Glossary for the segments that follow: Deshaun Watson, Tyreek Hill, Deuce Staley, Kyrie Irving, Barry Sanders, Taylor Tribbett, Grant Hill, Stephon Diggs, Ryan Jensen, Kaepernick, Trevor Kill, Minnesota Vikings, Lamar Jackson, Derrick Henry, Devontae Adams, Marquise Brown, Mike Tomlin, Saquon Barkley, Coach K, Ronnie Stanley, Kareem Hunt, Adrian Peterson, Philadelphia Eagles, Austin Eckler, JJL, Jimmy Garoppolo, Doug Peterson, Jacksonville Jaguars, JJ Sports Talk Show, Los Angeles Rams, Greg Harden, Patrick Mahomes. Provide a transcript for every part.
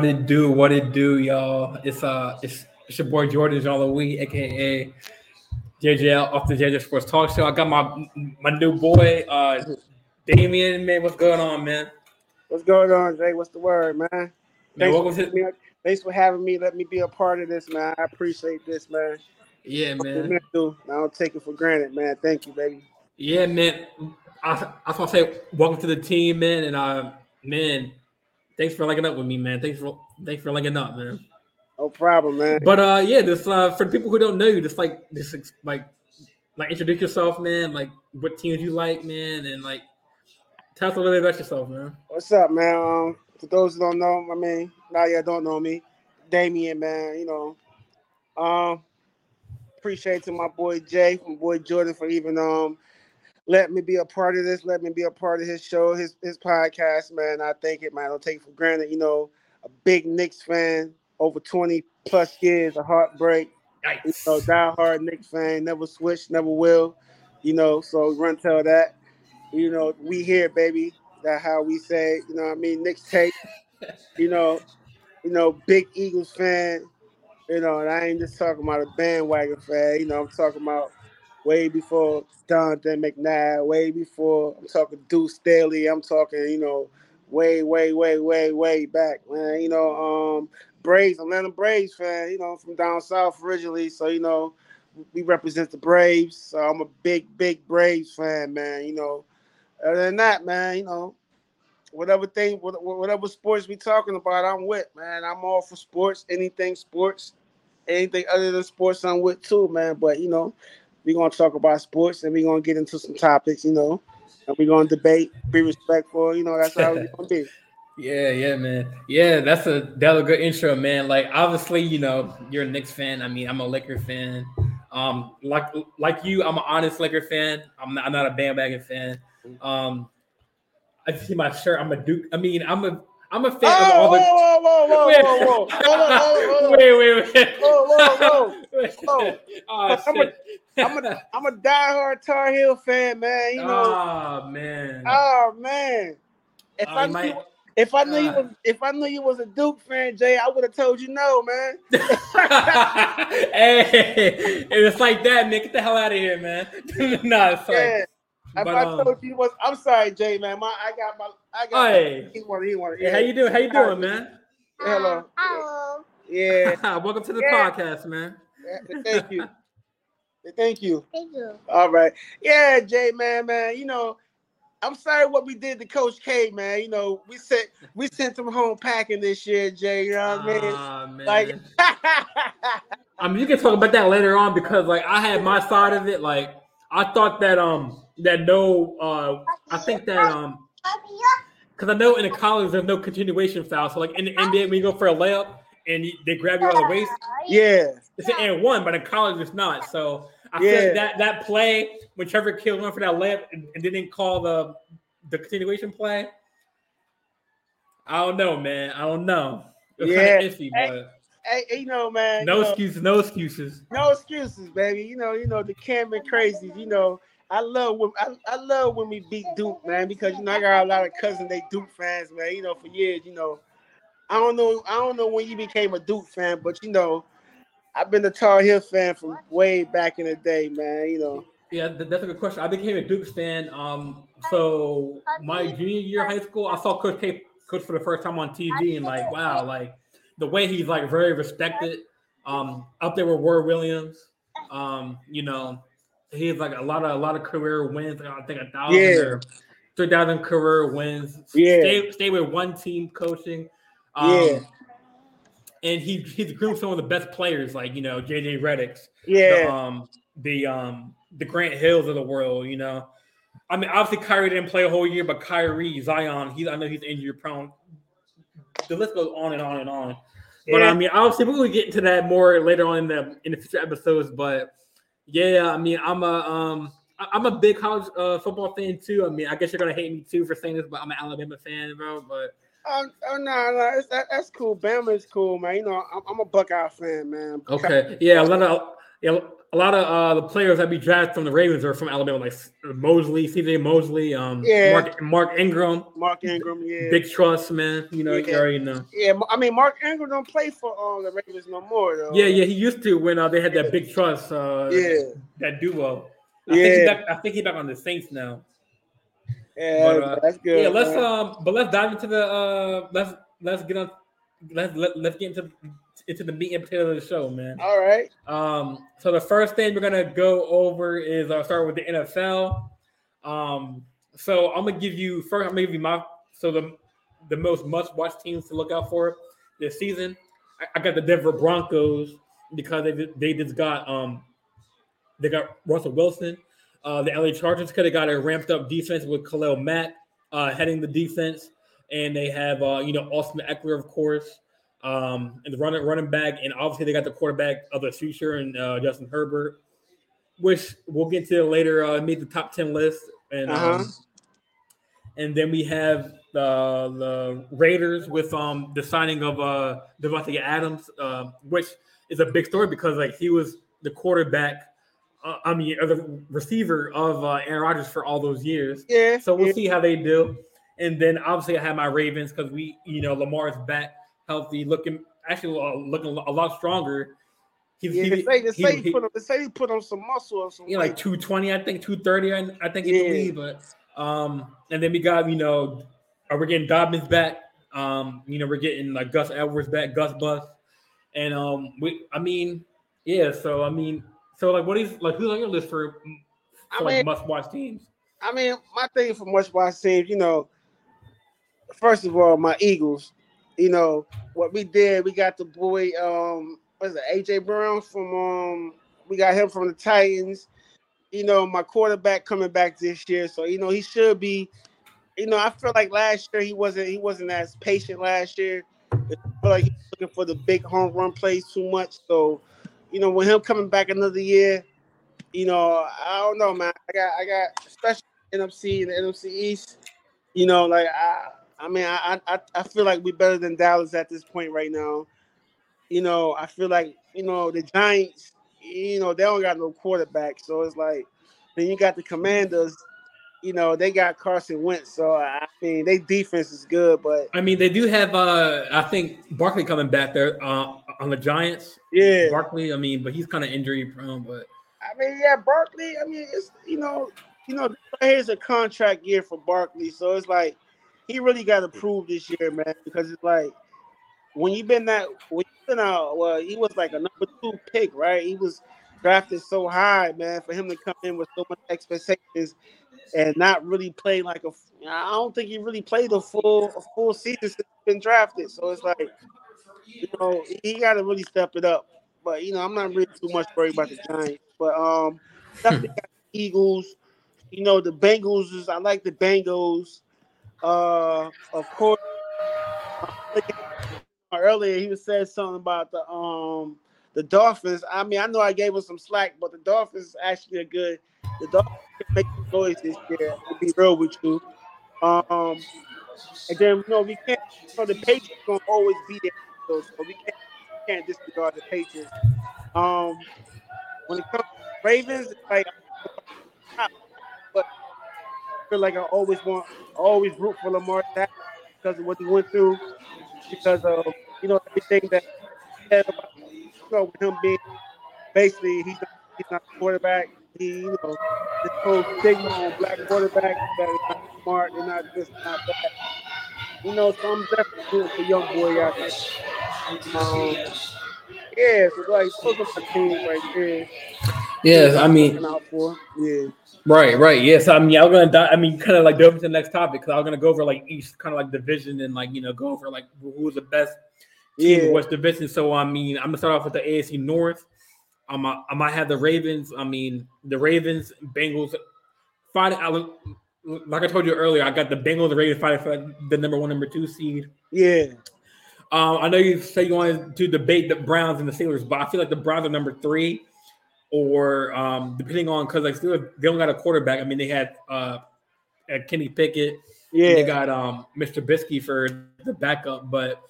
What it do, y'all? It's your boy Jordan Zollowe, aka JJL, off the JJ Sports Talk Show. I got my new boy, Damian. Man, what's going on, man? What's going on, Jay? What's the word, man? Thanks for having me. Let me be a part of this, man. I appreciate this, man. Yeah, man. I don't take it for granted, man. Thank you, baby. Yeah, man. I just want to say welcome to the team, man. And man, thanks for linking up with me, man. Thanks for linking up, man. No problem, man. But yeah, just for the people who don't know you, just introduce yourself, man. Like, what teams you like, man, and like, tell us a little bit about yourself, man. What's up, man? For those who don't know, I mean, now y'all don't know me, Damian, man. You know, appreciate to my boy Jay, my boy Jordan, for even let me be a part of this. Let me be a part of his show, his podcast, man. I thank it, man. I don't take it for granted. You know, a big Knicks fan, over 20-plus years of heartbreak. Nice. You know, diehard Knicks fan, never switch, never will. You know, so run tell that. You know, we here, baby. That's how we say. You know what I mean? Knicks take. You know, big Eagles fan. You know, and I ain't just talking about a bandwagon fan. You know, I'm talking about way before Donovan McNabb, way before, I'm talking Deuce Staley, I'm talking, you know, way, way, way, way, way back, man. You know, Braves, Atlanta Braves fan, you know, from down south originally. So, you know, we represent the Braves. So I'm a big, big Braves fan, man. You know, other than that, man, you know, whatever sports we talking about, I'm with, man. I'm all for sports, anything sports, anything other than sports I'm with too, man. But, you know, we're going to talk about sports, and we're going to get into some topics, you know, and we're going to debate, be respectful, you know, that's how we're going to be. Yeah, man. Yeah, that's a good intro, man. Like, obviously, you know, you're a Knicks fan. I mean, I'm a Laker fan. Like you, I'm an honest Laker fan. I'm not a bandwagon fan. I see my shirt. I'm a Duke. I mean, I'm a fan of all the. Whoa! Wait! Whoa! Oh, I'm a diehard Tar Heel fan, man. You know. Oh man. If I knew you was a Duke fan, Jay, I would have told you no, man. Hey, it's like that, man. Get the hell out of here, man. No, it's like. Yeah. If I told you was, I'm sorry, Jay, man. I got. Hey. Yeah. How you doing, man? Hello. Hello. Yeah. Welcome to the podcast, man. Yeah. Thank you. All right. Yeah, Jay, man. You know, I'm sorry what we did to Coach K, man. You know, we sent him home packing this year, Jay. You know what I mean? Man. Like, I mean, you can talk about that later on because, like, I had my side of it. Like, I thought that because I know in the college there's no continuation foul. So, like, in the NBA, when you go for a layup and they grab you on the waist, it's an and one, but in college it's not. So I feel like that play, when Trevor Kill went for that layup and didn't call the continuation play, I don't know, man. It was kind of iffy, but. Hey, you know, man. No excuses. No excuses, baby. You know the Cameron crazies. You know, I love when we beat Duke, man, because you know I got a lot of cousins they Duke fans, man. You know, for years, you know, I don't know when you became a Duke fan, but you know, I've been a Tar Heel fan from way back in the day, man. You know. Yeah, that's a good question. I became a Duke fan. So my junior year of high school, I saw Coach K coach for the first time on TV, and like, wow, like. The way he's like very respected, up there with Ward Williams. You know, he has like a lot of career wins. Like, I think 1,000 or 3,000 career wins. Yeah. Stay with one team coaching. And he's groomed some of the best players, like, you know, JJ Reddick's, the Grant Hills of the world, you know. I mean, obviously Kyrie didn't play a whole year, but Kyrie, Zion, I know he's injury prone. The list goes on and on and on. But, I mean, obviously, we'll get into that more later on in the future episodes. But, yeah, I mean, I'm a big college football fan, too. I mean, I guess you're going to hate me, too, for saying this, but I'm an Alabama fan, bro. But no, that's cool. Bama is cool, man. You know, I'm a Buckeye fan, man. Okay. Yeah, a lot of a lot of the players that be drafted from the Ravens are from Alabama, like Mosley, CJ Mosley, Mark Ingram. Mark Ingram, yeah. Big trust, man. You know, you already know. Yeah, I mean, Mark Ingram don't play for the Ravens no more, though. Yeah, he used to when they had that big trust, that duo. I think he's back on the Saints now. Yeah, but that's good. Yeah, let's but let's dive into the let's get into the meat and potatoes of the show, man. All right. So the first thing we're gonna go over is I'll start with the NFL. So I'm gonna give you first. I'm gonna give you the most must-watch teams to look out for this season. I got the Denver Broncos because they just got they got Russell Wilson. The LA Chargers could have got a ramped up defense with Khalil Mack heading the defense, and they have Austin Eckler, of course, and the running back, and obviously they got the quarterback of the future and Justin Herbert, which we'll get to later. Made the top 10 list, and then we have the Raiders with the signing of Devontae Adams, which is a big story because he was the quarterback. The receiver of Aaron Rodgers for all those years. Yeah. So we'll see how they do. And then obviously I have my Ravens because Lamar is back healthy, looking a lot stronger. He put on some muscle or something. Like 220, I think 230, I think. But and then we got we're getting Dobbins back. We're getting like Gus Edwards back, Gus Bus, and who's on your list for must-watch teams? I mean, my thing for must-watch teams, first of all, my Eagles. What we did, we got the boy, AJ Brown we got him from the Titans. My quarterback coming back this year, so he should be. I feel like last year he wasn't as patient last year. I feel like he's looking for the big home run plays too much, so. With him coming back another year, I don't know, man. I got especially NFC and the NFC East. I feel like we're better than Dallas at this point right now. I feel like the Giants. They don't got no quarterback, so it's like then you got the Commanders. They got Carson Wentz, so their defense is good, but they do have I think Barkley coming back there on the Giants. Yeah, Barkley. But he's kind of injury prone. But Barkley. It's here's a contract year for Barkley, so it's like he really got to prove this year, man, because it's like he was like a number 2 pick, right? He was drafted so high, man, for him to come in with so much expectations and not really play I don't think he really played a full season since he's been drafted. So it's like, he got to really step it up. But, I'm not really too much worried about the Giants. But definitely got the Eagles, the Bengals. I like the Bengals. Of course, earlier he was saying something about the Dolphins. I know I gave him some slack, but the Dolphins actually are good. The Dolphins can make some noise this year, to be real with you. And then, we can't, the Patriots going to always be there, so we can't disregard the Patriots. When it comes to the Ravens, but I feel like I always root for Lamar Jackson because of what he went through, because of, everything that he had about with him being basically he's not a quarterback. This whole stigma on black quarterbacks that is not smart and not this, not that. So I'm definitely doing for young boy out there. So those are my teams right there. Yes, Right. Yes, I'm gonna die. Kind of like go over to the next topic because I was gonna go over each kind of division and go over who's the best team in West Division. So I'm gonna start off with the AFC North. I might have the Ravens. The Ravens, Bengals fighting. Like I told you earlier, I got the Bengals, the Ravens fighting for the number 1, number 2 seed. Yeah. I know you say you wanted to debate the Browns and the Steelers, but I feel like the Browns are number 3, or depending on because Steelers they don't got a quarterback. They had Kenny Pickett. Yeah. They got Mr. Trubisky for the backup, but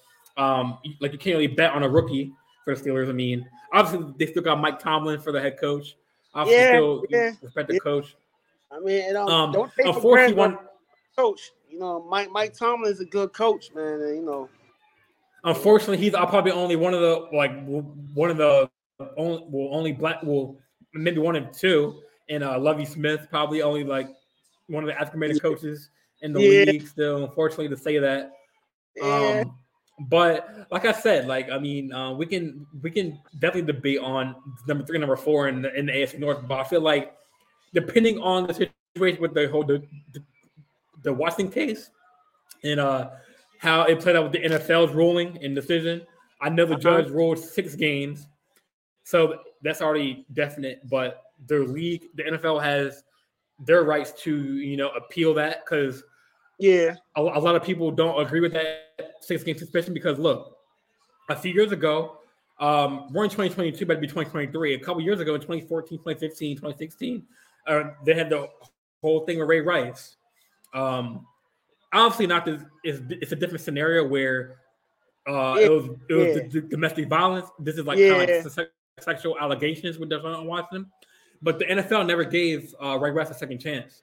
you can't really bet on a rookie. for the Steelers. I mean, obviously they still got Mike Tomlin for the head coach. Obviously, respect the coach. I mean, and, don't take for granted coach. You know, Mike Tomlin is a good coach, man. And, you know, unfortunately, he's probably only maybe one of two, and Lovie Smith probably only like one of the African American coaches in the league still. Unfortunately, to say that. Yeah. But like I said, we can definitely debate on number three, number four in the AFC North. But I feel like depending on the situation with the whole the Watson case and how it played out with the NFL's ruling and decision, I know the judge ruled 6 games, so that's already definite. But the league, the NFL has their rights to appeal that because a lot of people don't agree with that 6-game suspension because, look, a few years ago, we're in 2022, but it'd be 2023. A couple years ago in 2014, 2015, 2016, they had the whole thing with Ray Rice. Obviously not this, it's a different scenario where it was domestic violence. This is kind of like sexual allegations with Deshaun Watson. But the NFL never gave Ray Rice a second chance.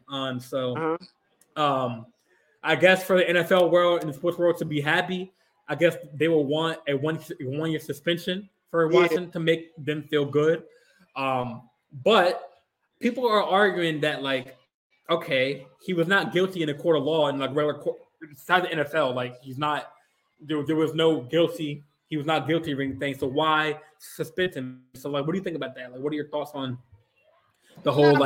I guess for the NFL world and the sports world to be happy, I guess they will want a one-year suspension for Watson to make them feel good. But people are arguing that, he was not guilty in a court of law and regular court inside the NFL. He's not – there was no guilty – he was not guilty of anything. So why suspend him? So, what do you think about that? What are your thoughts on the whole,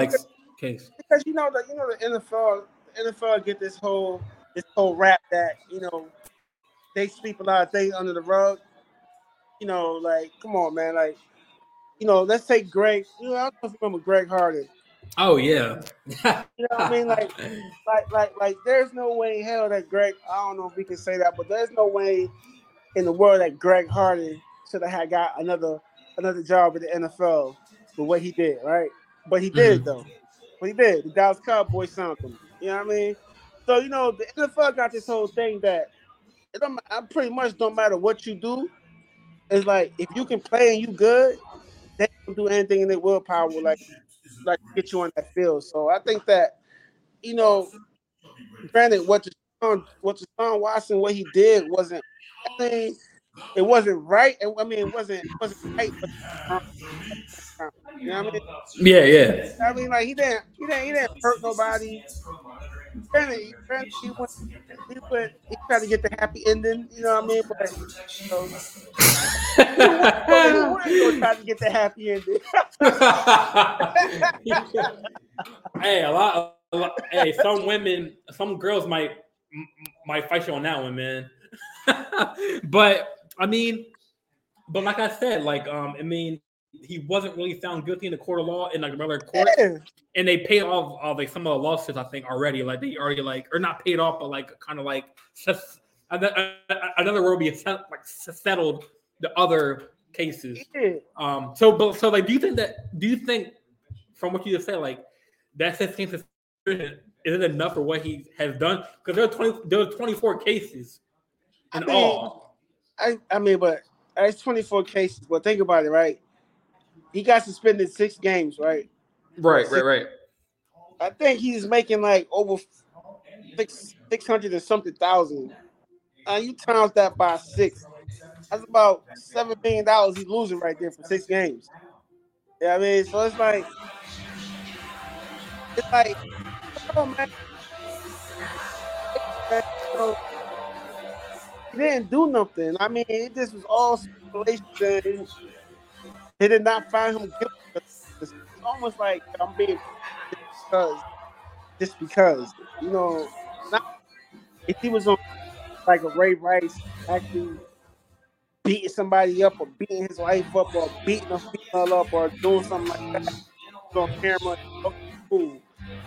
case? Because, the NFL – NFL get this whole rap that they sweep a lot of things under the rug. Come on, man. Let's take Greg. I don't remember Greg Harden. Oh yeah. You know what I mean? There's no way in hell that Greg. I don't know if we can say that, but there's no way in the world that Greg Harden should have got another job at the NFL for what he did, right? But he did though. But he did. The Dallas Cowboys signed him. You know what I mean? So, the NFL got this whole thing that it pretty much don't matter what you do. It's if you can play and you good, they can do anything in their willpower like get you on that field. So I think that, granted, what Deshaun Watson, what he did wasn't it wasn't right. It wasn't right. But, you know what I mean? Yeah. I mean, he didn't hurt nobody. He tried to get the happy ending. You know what I mean? But he tried to get the happy ending. Hey, a lot. Hey, some girls might fight you on that one, man. But like I said, he wasn't really found guilty in the court of law in regular court, and they paid off some of the lawsuits I think already. They already or not paid off, but another word would be settled the other cases. Yeah. Do you think from what you just said that 16th suspension isn't enough for what he has done? Because there are 24 cases. But it's 24 cases. Well, think about it, right? He got suspended 6 games, right? Right. I think he's making over 600 and something thousand. You times that by 6. That's about $7 million he's losing right there for 6 games. Yeah, so it's like, come on, man. He didn't do nothing. It just was all speculation. They did not find him guilty. It's almost like I'm being just because, if he was on a Ray Rice actually beating somebody up or beating his wife up or beating a female up or doing something like that on camera, cool.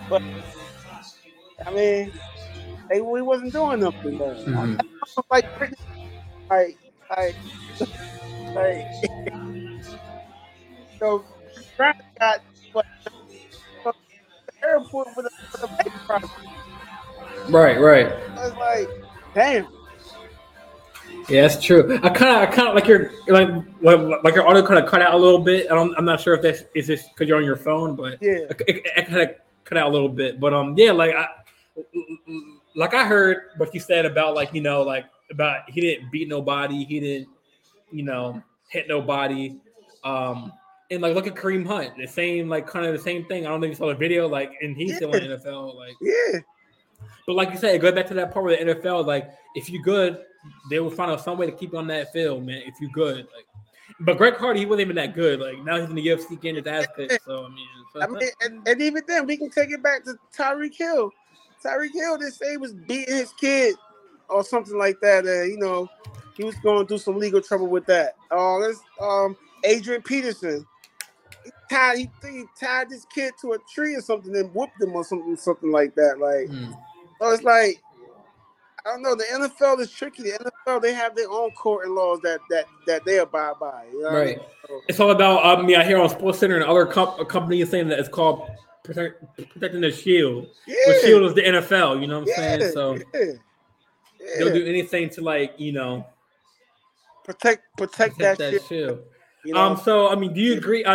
But he wasn't doing nothing. Mm-hmm. So Brown got the airport for the paper project. Right. I was like, damn. Yeah, that's true. I kind of like your like your audio kind of cut out a little bit. I'm not sure if that's is this because you're on your phone, but yeah, it kind of cut out a little bit. But yeah, I heard what you said about about he didn't beat nobody, he didn't hit nobody, and look at Kareem Hunt, the same thing. I don't know if you saw the video, and he's still in the NFL, But like you said, go back to that part where the NFL, if you're good, they will find out some way to keep you on that field, man. If you're good, but Greg Hardy, he wasn't even that good. Now he's in the UFC getting his ass kicked. So and even then, we can take it back to Tyreek Hill. Tyreek Hill, they say, was beating his kid or something like that. He was going through some legal trouble with that. Adrian Peterson. He tied this kid to a tree or something and whooped him or something like that. So it's I don't know. The NFL is tricky. The NFL, they have their own court and laws that they abide by. Right. So, it's all about I hear on SportsCenter and other companies saying that it's called protecting the shield. Yeah. The shield is the NFL. You know what I'm saying? So they'll do anything to protect that shield. So do you agree? So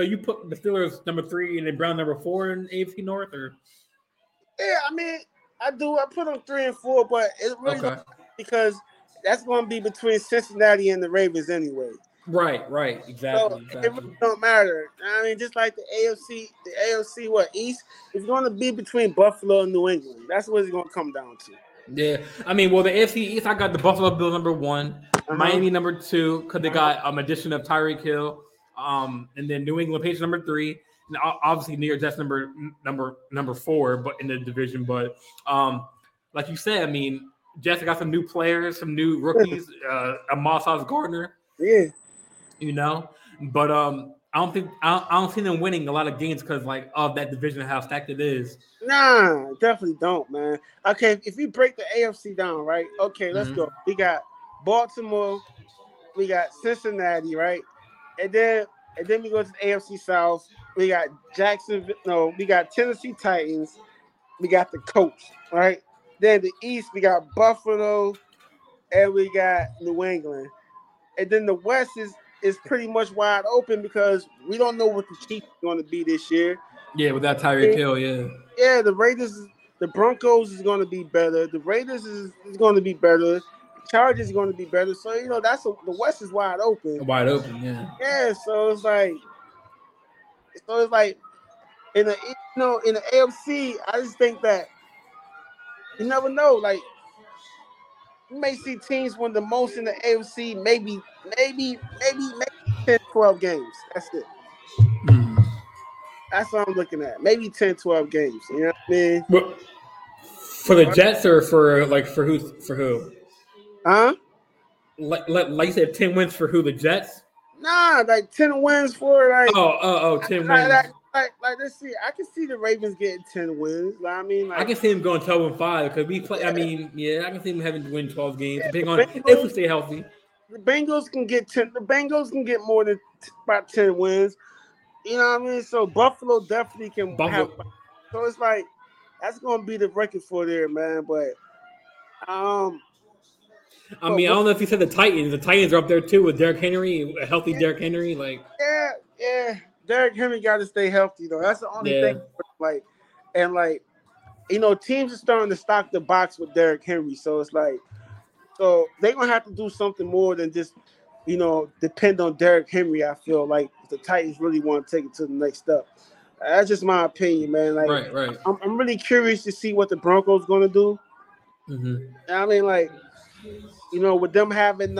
you put the Steelers number 3 and the Browns number 4 in AFC North, or? Yeah, I do. I put them 3 and 4, but it's really because that's going to be between Cincinnati and the Ravens anyway. Right, exactly. So exactly. It really don't matter. Just like the AFC East is going to be between Buffalo and New England. That's what it's going to come down to. Yeah, the AFC East, I got the Buffalo Bills number 1, Miami number 2, because they got addition of Tyreek Hill, and then New England Patriots number 3, and obviously New York Jets number 4, but in the division. But like you said, Jets got some new players, some new rookies, Amon-Ra Gardner. Yeah, but I don't see them winning a lot of games because of that division and how stacked it is. Nah, definitely don't, man. Okay, if you break the AFC down, right? Okay, let's go. We got Baltimore, we got Cincinnati, right? And then we go to the AFC South. We got we got Tennessee Titans. We got the Colts, right? Then the East, we got Buffalo, and we got New England. And then the West is pretty much wide open because we don't know what the Chiefs are going to be this year. Yeah, without Tyreek Hill, yeah. Yeah, the Broncos is going to be better. The Raiders is going to be better. Chargers is going to be better. So, the West is wide open. Wide open, yeah. Yeah, so it's like in the AFC, I just think that you never know. You may see teams win the most in the AFC, maybe 10, 12 games. That's it. That's what I'm looking at. Maybe 10, 12 games. You know what I mean? Well, for the Jets or for who? Huh? Like you said, 10 wins for who? The Jets? Nah, 10 wins for 10 wins. Let's see. I can see the Ravens getting 10 wins. I can see him going 12-5 because we play. Yeah. I can see him having to win 12 games. Depending on if we stay healthy. The Bengals can get 10. The Bengals can get more than about 10 wins. You know what I mean? So Buffalo definitely can. So it's that's gonna be the record for there, man. But I don't know if you said the Titans. The Titans are up there too with Derrick Henry, a healthy Derrick Henry. Yeah. Derrick Henry got to stay healthy, though. That's the only thing. Teams are starting to stock the box with Derrick Henry. So it's so they're going to have to do something more than just, depend on Derrick Henry, I feel like, if the Titans really want to take it to the next step. That's just my opinion, man. Right. I'm really curious to see what the Broncos going to do. Mm-hmm. With them having,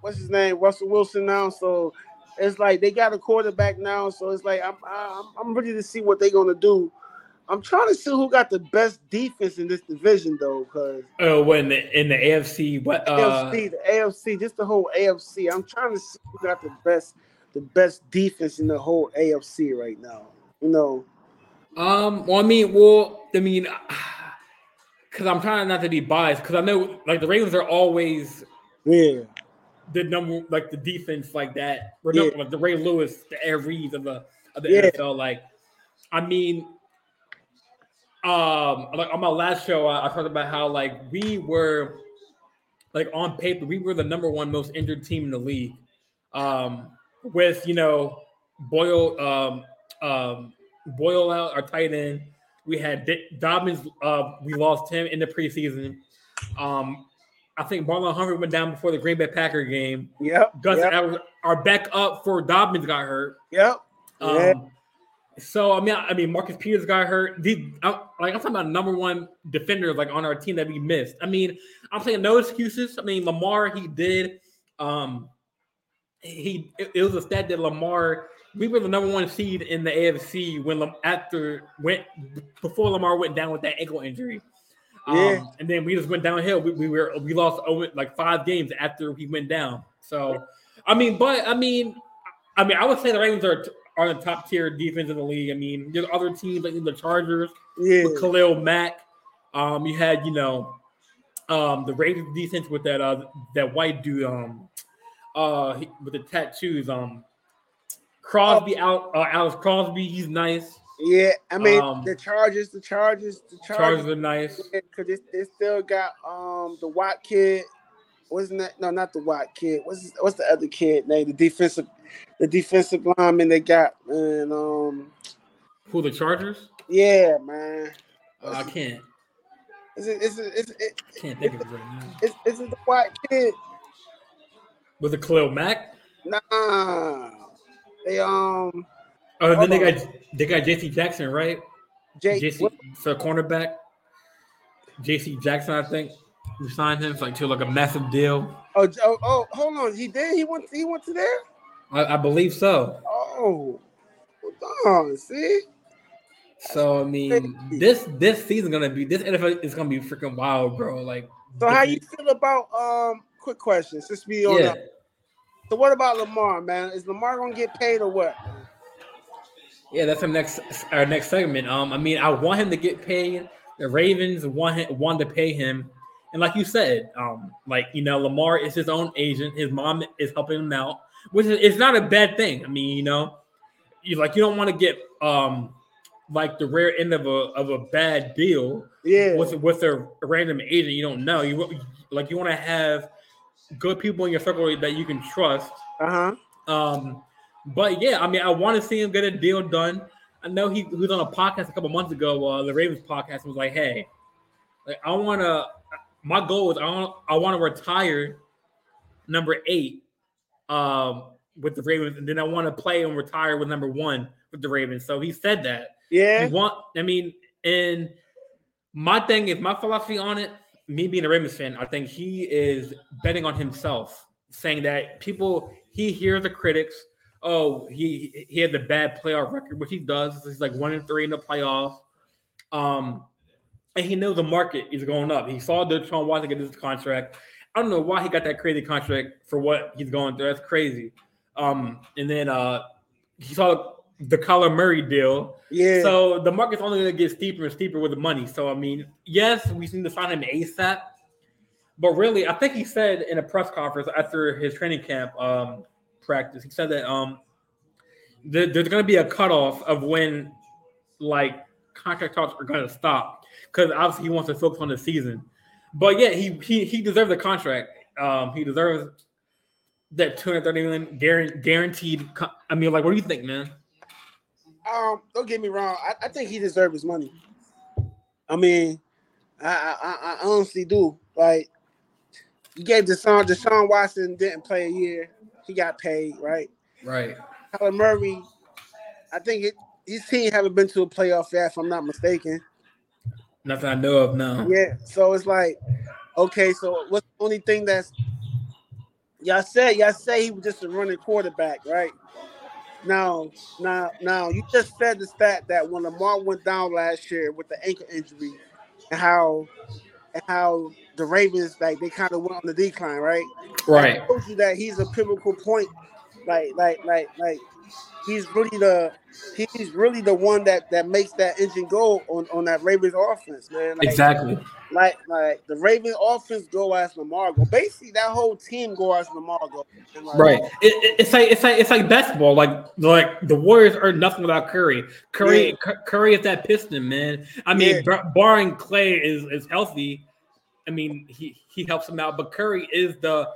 what's his name, Russell Wilson now, so – it's they got a quarterback now, so it's I'm ready to see what they're gonna do. I'm trying to see who got the best defense in this division, though, because in the AFC, what the AFC, just the whole AFC. I'm trying to see who got the best defense in the whole AFC right now. Because I'm trying not to be biased, because I know the Ravens are always the number the defense that the Ray Lewis, the Air Reeves of the NFL. On my last show I talked about how we were like on paper, we were the number one most injured team in the league, with, you know, Boyle out, our tight end. We had Dobbins. We lost him in the preseason. I think Marlon Humphrey went down before the Green Bay Packer game. Yep. Our backup for Dobbins got hurt. Yep. So I mean, Marcus Peters got hurt. I'm talking about number one defenders like on our team that we missed. I mean, I'm saying no excuses. I mean, Lamar, he did. It was a stat that Lamar. We were the number one seed in the AFC before Lamar went down with that ankle injury. And then we just went downhill. We lost like 5 games after he went down. So, I mean, I would say the Ravens are the top tier defense in the league. I mean, there's other teams like the Chargers with Khalil Mack. You had, the Ravens defense with that white dude with the tattoos. Crosby Alex Crosby, he's nice. Yeah, I mean the Chargers are nice because they still got the Watt kid. Wasn't that no, not the Watt kid? What's the other kid name? The defensive lineman they got, and who the Chargers? Yeah, man. I can't. I can't think of it right now. Is it the Watt kid? Was it Khalil Mack? Nah. They they got JC Jackson, right? So cornerback. JC Jackson, I think. We signed him to a massive deal. Oh, hold on. He did? He went to there? I believe so. Oh. Hold on, see? So I mean this season this NFL is gonna be freaking wild, bro. So how you feel about quick question since we on So what about Lamar, man? Is Lamar gonna get paid or what? Yeah, that's our next segment. I mean, I want him to get paid. The Ravens want to pay him, and like you said, Lamar is his own agent. His mom is helping him out, which is not a bad thing. I mean, you don't want to get the rare end of a bad deal. Yeah. With a random agent, you don't know. You want to have good people in your circle that you can trust. But yeah, I mean, I want to see him get a deal done. I know he was on a podcast a couple months ago. The Ravens podcast was like, "Hey, my goal is I want to retire number 8 with the Ravens, and then I want to play and retire with number 1 with the Ravens." So he said that. Yeah. And my thing is my philosophy on it. Me being a Ravens fan, I think he is betting on himself, saying that he hears the critics. Oh, he has a bad playoff record, which he does. He's 1-3 in the playoffs. And he knows the market is going up. He saw Deshaun Watson get this contract. I don't know why he got that crazy contract for what he's going through. That's crazy. And then he saw the Kyler Murray deal. Yeah. So the market's only going to get steeper and steeper with the money. So, I mean, yes, we need to sign him ASAP. But really, I think he said in a press conference after his training camp practice, he said that there's going to be a cutoff of when, contract talks are going to stop. Because obviously he wants to focus on the season. But, yeah, he deserves the contract. He deserves that $230 million guaranteed. What do you think, man? Don't get me wrong. I think he deserves his money. I mean, I honestly do. You gave Deshaun Watson didn't play a year. He got paid, right? Right. Kyler Murray, I think his team haven't been to a playoff yet, if I'm not mistaken. Nothing I know of, no. Yeah, so it's okay, so what's the only thing that's y'all say he was just a running quarterback, right? Now, you just said the stat that when Lamar went down last year with the ankle injury and how the Ravens, they kind of went on the decline, right? Right. I told you that he's a pivotal point. He's really the one that makes that engine go on that Ravens offense, man. Exactly. The Ravens offense go as Lamar go. Basically, that whole team go as Lamar go. Right. It's like basketball. The Warriors are nothing without Curry. Curry is that piston, man. I mean, barring Clay is healthy. I mean, he helps him out, but Curry is the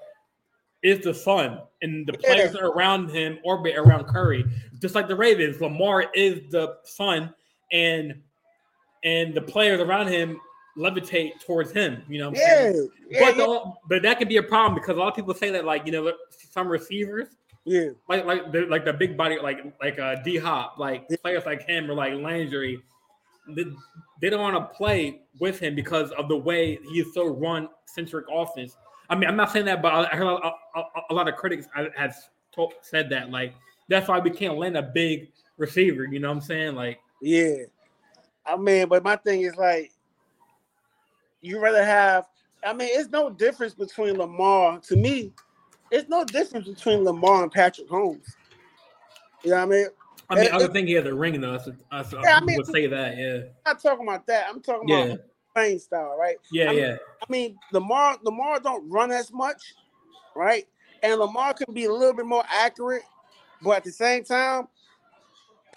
sun, and the players around him orbit around Curry, just like the Ravens. Lamar is the sun, and the players around him levitate towards him. You know, but that can be a problem because a lot of people say that, like, you know, some receivers, like the big body, like D Hop, like players like him or like Landry, they don't want to play with him because of the way he's so run-centric offense. I mean, I'm not saying that, but I heard a lot of critics have said that. Like, that's why we can't land a big receiver. You know what I'm saying? Like, yeah. I mean, but my thing is, like, you rather have – I mean, it's no difference between Lamar – to me, it's no difference between Lamar and Patrick Holmes. You know what I mean? I mean, I would think he has a ring, though. I would say that, yeah. I'm not talking about that. I'm talking about playing style, right? Yeah, I mean, Lamar don't run as much, right? And Lamar can be a little bit more accurate, but at the same time,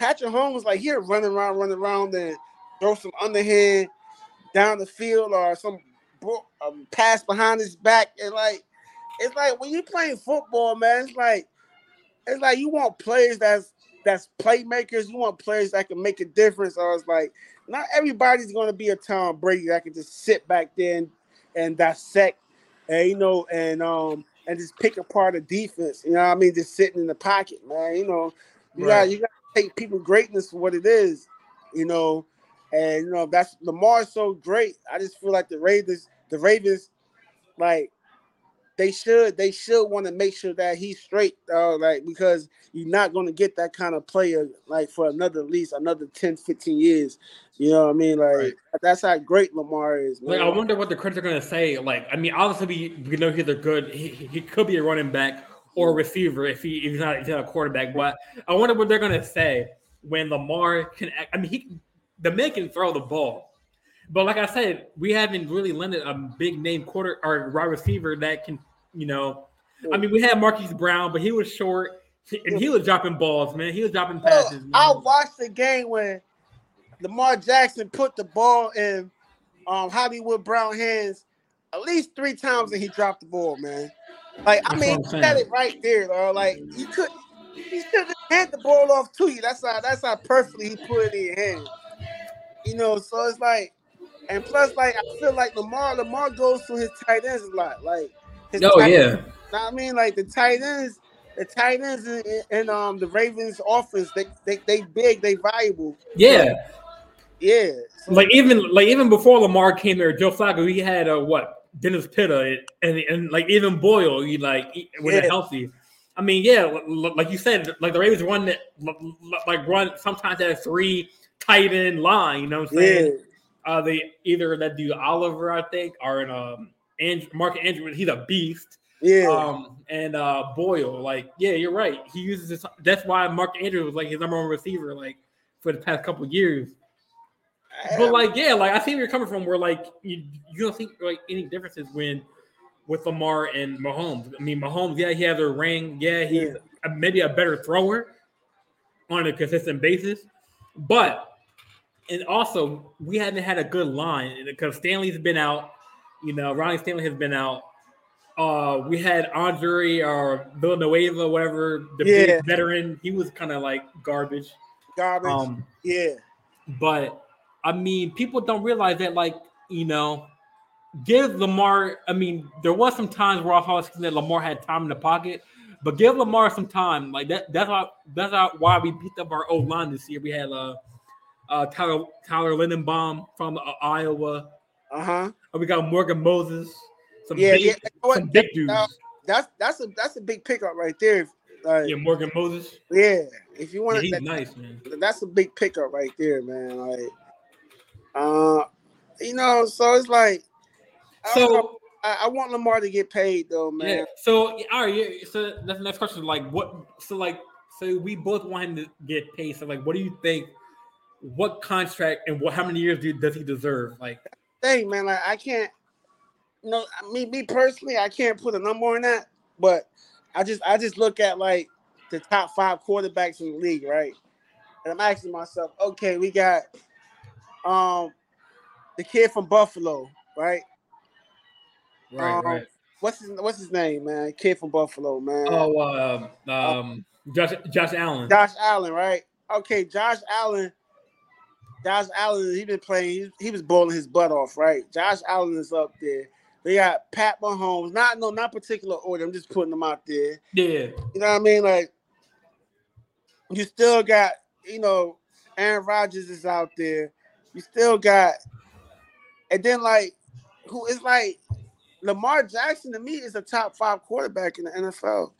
Patrick Holmes, like, he'll running around, and throw some underhand down the field or some pass behind his back. And, like, it's like when you're playing football, man, it's like you want players that's playmakers. You want players that can make a difference. I was like, not everybody's going to be a Tom Brady that can just sit back there and dissect, and, you know, and just pick apart a defense. You know what I mean? Just sitting in the pocket, man. You know, you got to take people's greatness for what it is. You know, and you know that's Lamar's so great. I just feel like the Ravens, like. They should want to make sure that he's straight, like, because you're not going to get that kind of player, like, for at least another 10, 15 years. You know what I mean? Like, That's how great Lamar is. Man. Like, I wonder what the critics are going to say. Like, I mean, obviously, we know he's a good – he could be a running back or a receiver if he's not a quarterback. But I wonder what they're going to say when Lamar can – I mean, the man can throw the ball. But like I said, we haven't really landed a big name quarter or wide receiver that can, you know. I mean, we had Marquise Brown, but he was short, and he was dropping balls, man. He was dropping passes. Man. I watched the game when Lamar Jackson put the ball in Hollywood Brown hands at least 3 times, and he dropped the ball, man. Like, I mean, he had it right there, though. Like, he should have handed the ball off to you. That's how perfectly he put it in your hand. You know, so it's like. And plus, like, I feel like Lamar goes to his tight ends a lot. Like, you know what I mean? Like, the tight ends in the Ravens' offense, they big, they valuable. Yeah. Like, yeah. So, even before Lamar came there, Joe Flacco, he had Dennis Pitta and like even Boyle, he like when they're healthy. I mean, like you said, like the Ravens run sometimes at a 3 tight end line. You know what I'm saying? Yeah. They either that dude Oliver, I think, or Mark Andrews. He's a beast. Yeah. And Boyle, like, yeah, you're right. He uses this. That's why Mark Andrews was like his number 1 receiver, like, for the past couple of years. But like, yeah, like I see where you're coming from. Where like you don't see like any differences with Lamar and Mahomes. I mean, Mahomes, he has a ring. Yeah, he's maybe a better thrower on a consistent basis, but. And also, we haven't had a good line because Stanley's been out. You know, Ronnie Stanley has been out. We had Andre or Villanueva, whatever, the big veteran. He was kind of like garbage. But, I mean, people don't realize that, like, you know, give Lamar – I mean, there was some times where I thought that Lamar had time in the pocket. But give Lamar some time. Like, that's why we picked up our old line this year. We had Tyler Lindenbaum from Iowa. Uh-huh. And we got Morgan Moses. Some big dudes. That's a big pickup right there. Morgan Moses. Yeah. If you want to, he's nice, man. That's a big pickup right there, man. Like, you know, so it's like, I want Lamar to get paid though, man. Yeah. So all right, so that's the next question. Like, what? So like, so we both want him to get paid. So like, what do you think? What contract and how many years does he deserve? Like, thing, man, like I can't. No, I mean, me personally, I can't put a number on that. But I just look at like the top 5 quarterbacks in the league, right? And I'm asking myself, okay, we got the kid from Buffalo, right? Right. What's his name, man? Kid from Buffalo, man. Josh Allen. Josh Allen, right? Okay, Josh Allen, he been playing. He was bowling his butt off, right? Josh Allen is up there. They got Pat Mahomes. Not particular order. I'm just putting them out there. Yeah. You know what I mean? Like, you still got, Aaron Rodgers is out there. You still got, and then Lamar Jackson to me is a top five quarterback in the NFL.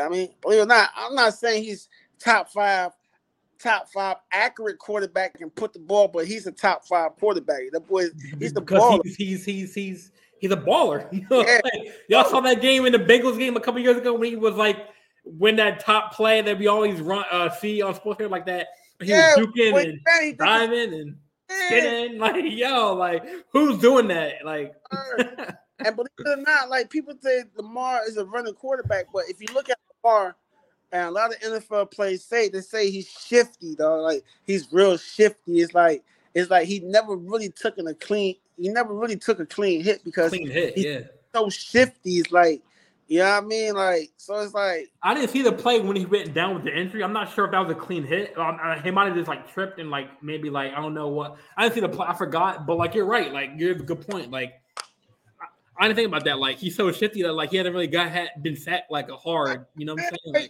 I mean, believe it or not, I'm not saying he's top five accurate quarterback and put the ball, but he's a top five quarterback. That boy, he's the baller. He's a baller. Yeah. Y'all saw that game in the Bengals game a couple years ago when he was when that top play that we always run see on sports like that. He was duking and diving and spinning. Who's doing that? And believe it or not, people say Lamar is a running quarterback, but if you look at Lamar. And a lot of NFL players say he's shifty, though. He's real shifty. It's like he never really took a clean hit because he's so shifty. It's like, you know what I mean? I didn't see the play when he went down with the injury. I'm not sure if that was a clean hit. He might have just tripped and maybe I don't know what. I didn't see the play. I forgot. But you're right. You have a good point. I didn't think about that. He's so shifty that he hadn't really been sacked hard. You know what I'm saying?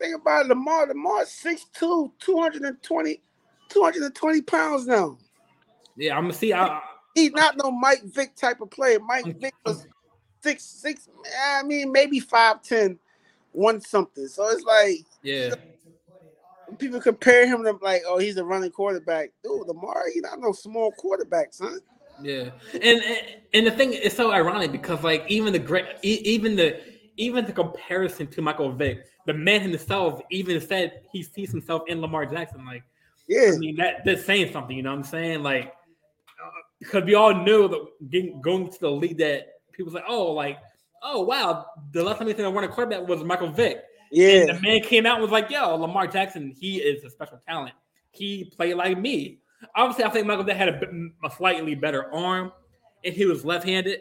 Think about Lamar. Lamar's 6'2", 220 pounds now. Yeah, I'm going to see. He's not no Mike Vick type of player. Mike Vick was 6'6", maybe 5'10", one something. So it's yeah. People compare him to he's a running quarterback. Dude, Lamar, he's not no small quarterback, son. Yeah. And the thing is so ironic because even the comparison to Michael Vick, the man himself even said he sees himself in Lamar Jackson. Yeah. I mean, that's saying something, you know what I'm saying? Because we all knew that going to the league that people say, oh, wow, the last time we seen a running quarterback was Michael Vick. Yeah. And the man came out and was Lamar Jackson, he is a special talent. He played like me. Obviously, I think Michael Vick had a slightly better arm, and he was left-handed.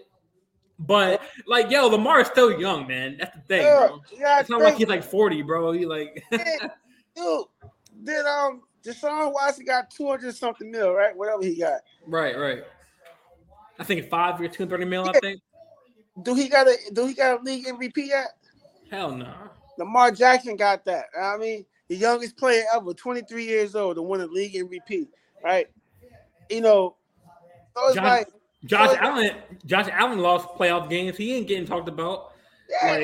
But, Lamar is still young, man. That's the thing, bro. Yeah, it's not he's 40, bro. He dude, then Deshaun Watson got 200-something million, right? Whatever he got. Right. I think 5 years, 230 million. Yeah. I think. Do he got a league MVP yet? Hell no. Lamar Jackson got that. I mean, the youngest player ever, 23 years old, to win a league MVP. Right. Josh Allen lost playoff games. He ain't getting talked about. Yeah,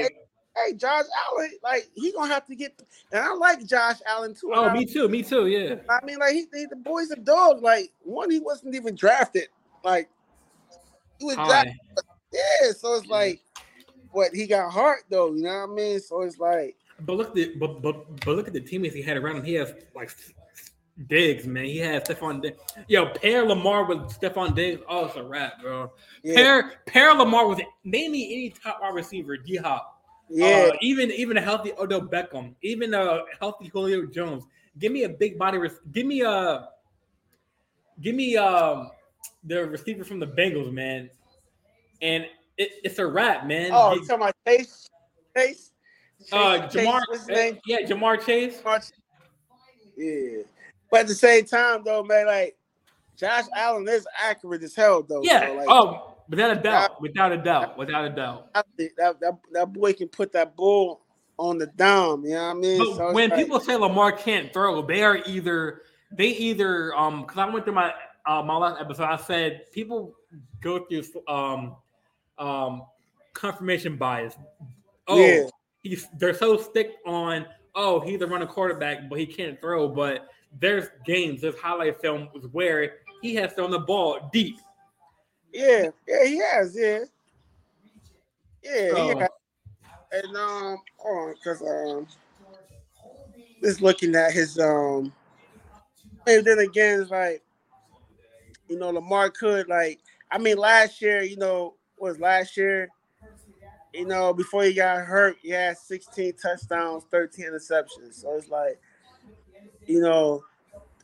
hey, Josh Allen, he gonna have to get. And I like Josh Allen too. Oh, me too. Yeah. I mean, he, the boy's a dog. One, he wasn't even drafted. He was drafted. Yeah. So it's what he got heart though. You know what I mean? So it's But look at the teammates he had around him. He has Diggs, man. He had Stephon Diggs. Yo, pair Lamar with Stephon Diggs. Oh, it's a wrap, bro. Yeah. Pair Lamar with mainly any top wide receiver, D-Hop. Yeah. Even a healthy Odell Beckham. Even a healthy Julio Jones. Give me a big body. Give me the receiver from the Bengals, man. And it's a wrap, man. Oh, you talking about Chase? Jamar Chase. Yeah. But at the same time, though, man, Josh Allen is accurate as hell, though. Yeah. Bro. Without a doubt. That boy can put that ball on the dime. You know what I mean? But so when people say Lamar can't throw, they either because I went through my last episode, I said people go through confirmation bias. Oh, yeah. They're so stick on. Oh, he's a running quarterback, but he can't throw. But there's games, there's highlight film where he has thrown the ball deep. Yeah, he has. Yeah. So. Yeah. And hold on, because just looking at his and then again, it's Lamar could last year, before he got hurt, he had 16 touchdowns, 13 interceptions. So it's the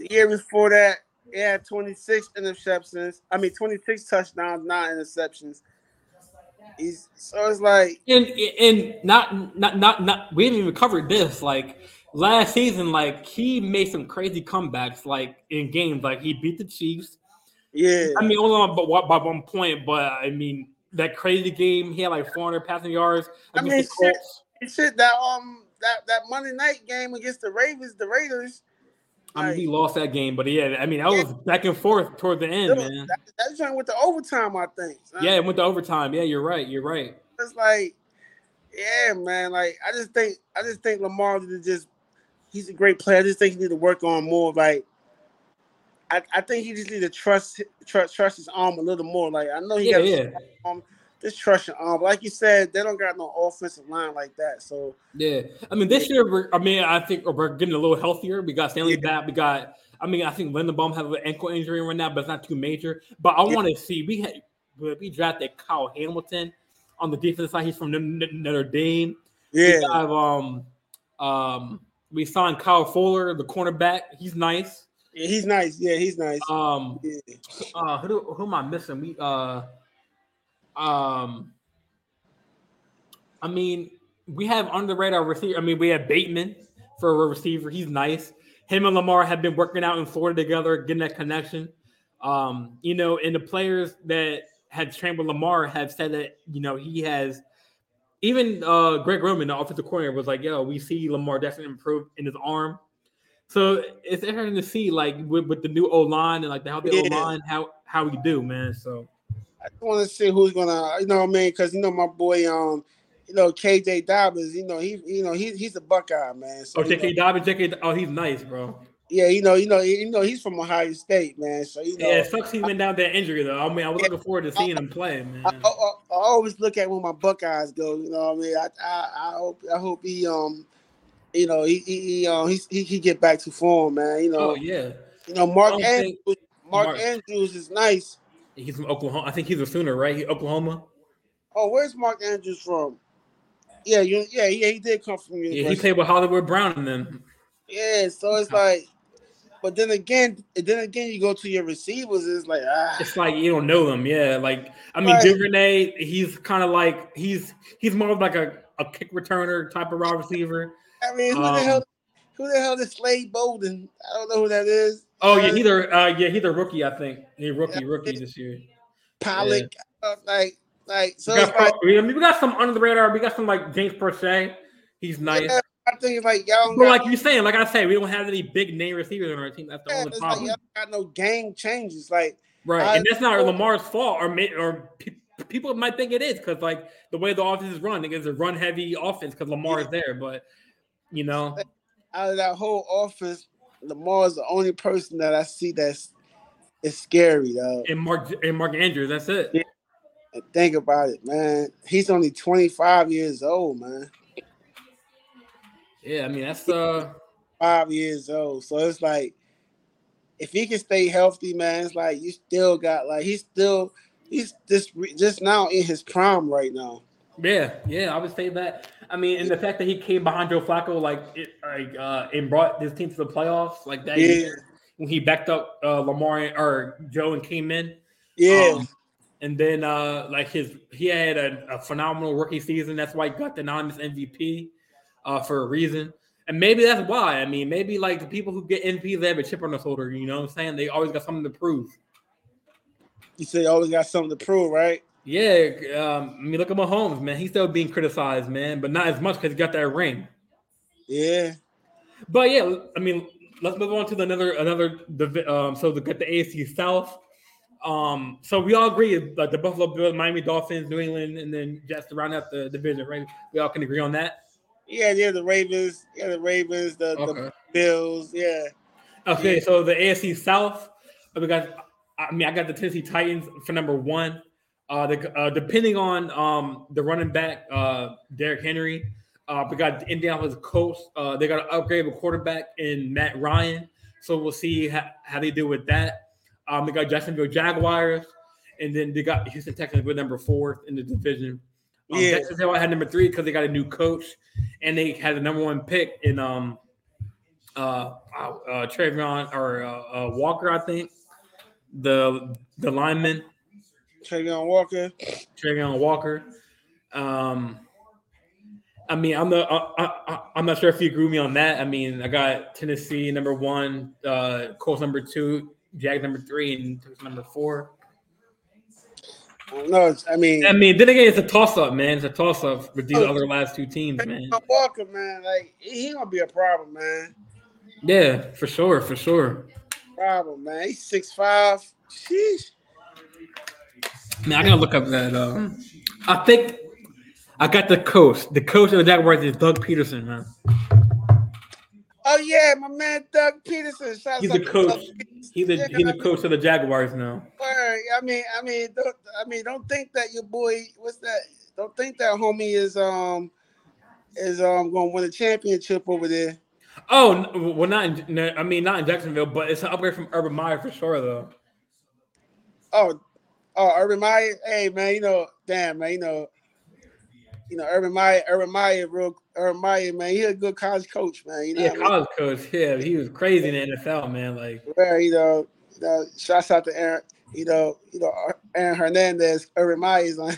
year before that, he had 26 touchdowns, 9 interceptions. So it's like, and not we haven't even covered this. Like last season, like he made some crazy comebacks, like in games, like he beat the Chiefs. Yeah, I mean only by one point, but I mean that crazy game he had like 400 passing yards. I mean, shit that Monday night game against the Raiders. I mean, he lost that game, but yeah, I mean, that was back and forth toward the end, man. That joint went to overtime, I think. Yeah, it went to overtime. Yeah, you're right. It's like, yeah, man. Like, I just think Lamar he's a great player. I just think he needs to work on more. Like, I think he just needs to trust his arm a little more. Like, I know he got arm. Just trust your arm. Like you said, they don't got no offensive line like that. So yeah, I mean this year, I think we're getting a little healthier. We got Stanley back. We got, I think Linderbaum has an ankle injury right now, but it's not too major. But I want to see we drafted Kyle Hamilton on the defensive side. He's from Notre Dame. Yeah, we have, we signed Kyle Fuller, the cornerback. He's nice. Yeah, he's nice. Yeah, he's nice. Who am I missing? I mean, we have under the radar receiver. I mean, we have Bateman for a receiver. He's nice. Him and Lamar have been working out in Florida together, getting that connection. And the players that had trained with Lamar have said that, he has – even Greg Roman, the offensive coordinator, was like, we see Lamar definitely improve in his arm. So it's interesting to see, like, with the new O-line and, like, how the O-line, how we do, man, so – I want to see who's gonna, because my boy, JK Dobbins, he's a Buckeye, man. So, JK Dobbins, he's nice, bro. Yeah, he's from Ohio State, man. So it sucks he went down that injury though. I mean, I was looking forward to seeing him play, man. I always look at where my Buckeyes go. You know what I mean? I hope he he get back to form, man. Oh yeah. Mark Andrews is nice. He's from Oklahoma. I think he's a Sooner, right? Oklahoma. Oh, where's Mark Andrews from? Yeah, he did come from university. Yeah, he played with Hollywood Brown and them. Yeah, so it's like, but then again, you go to your receivers. It's like, it's like you don't know them. Yeah, like I mean, Duvernay, he's kind of like he's more of like a kick returner type of wide receiver. I mean, who the hell is Slade Bolden? I don't know who that is. Oh yeah, he's a rookie. I think he's rookie this year. Pollock, so. We got some under the radar. We got some like James Prochet. He's nice. Yeah, I think it's like y'all. But like you're saying, like I said, we don't have any big name receivers on our team. That's the only problem. Like y'all got no game changes, like right, and that's not Lamar's fault, or people might think it is because like the way the offense is run, it's a run heavy offense because Lamar is there, but out of that whole offense. Lamar is the only person that I see that's scary though. And Mark Andrews, that's it. Yeah. And think about it, man. He's only 25 years old, man. Yeah, I mean that's 5 years old. So it's like if he can stay healthy, man, it's like you still got like he's just now in his prime right now. Yeah, I would say that. I mean, and the fact that he came behind Joe Flacco, and brought this team to the playoffs, like that year when he backed up Lamar or Joe and came in, and then he had a phenomenal rookie season. That's why he got the anonymous MVP for a reason, and maybe that's why. I mean, maybe like the people who get MVP, they have a chip on their shoulder. You know what I'm saying? They always got something to prove. You say always got something to prove, right? Yeah, look at Mahomes, man. He's still being criticized, man, but not as much because he got that ring. Yeah. But, yeah, I mean, let's move on to so we got the AFC South. So we all agree, like the Buffalo Bills, Miami Dolphins, New England, and then Jets to round out the division, right? We all can agree on that? Yeah, the Ravens. Yeah, the Ravens, the Bills, yeah. Okay, so the AFC South, I got the Tennessee Titans for number one. Depending on the running back, Derrick Henry, we got the Indianapolis Colts. They got to upgrade a quarterback in Matt Ryan. So we'll see how they do with that. They got Jacksonville Jaguars. And then they got Houston Texans with number 4 in the division. Jacksonville had number 3 because they got a new coach. And they had the number 1 pick in Trayvon or Walker, I think, the lineman. Trayvon Walker. I mean, I'm not sure if you agree with me on that. I mean, I got Tennessee number 1, Colts number 2, Jags number 3, and Texans number 4. No, I mean, then again, it's a toss-up, man. It's a toss-up with these other last two teams, man. Walker, man, like he gonna be a problem, man. Yeah, for sure. Problem, man. He's 6'5". Sheesh. Man, I gotta look up that. I think I got the coach. The coach of the Jaguars is Doug Peterson, man. Oh yeah, my man Doug Peterson. He's the coach. He's the coach of the Jaguars now. Don't think that your boy. What's that? Don't think that homie is gonna win a championship over there. Oh well, not in Jacksonville, but it's an upgrade from Urban Meyer for sure, though. Oh, Urban Meyer. Hey man, Urban Meyer, man, he's a good college coach, man. You know college coach. Yeah, he was crazy in the NFL, man. Like, well, shouts out to Aaron. Aaron Hernandez. Urban Meyer's on.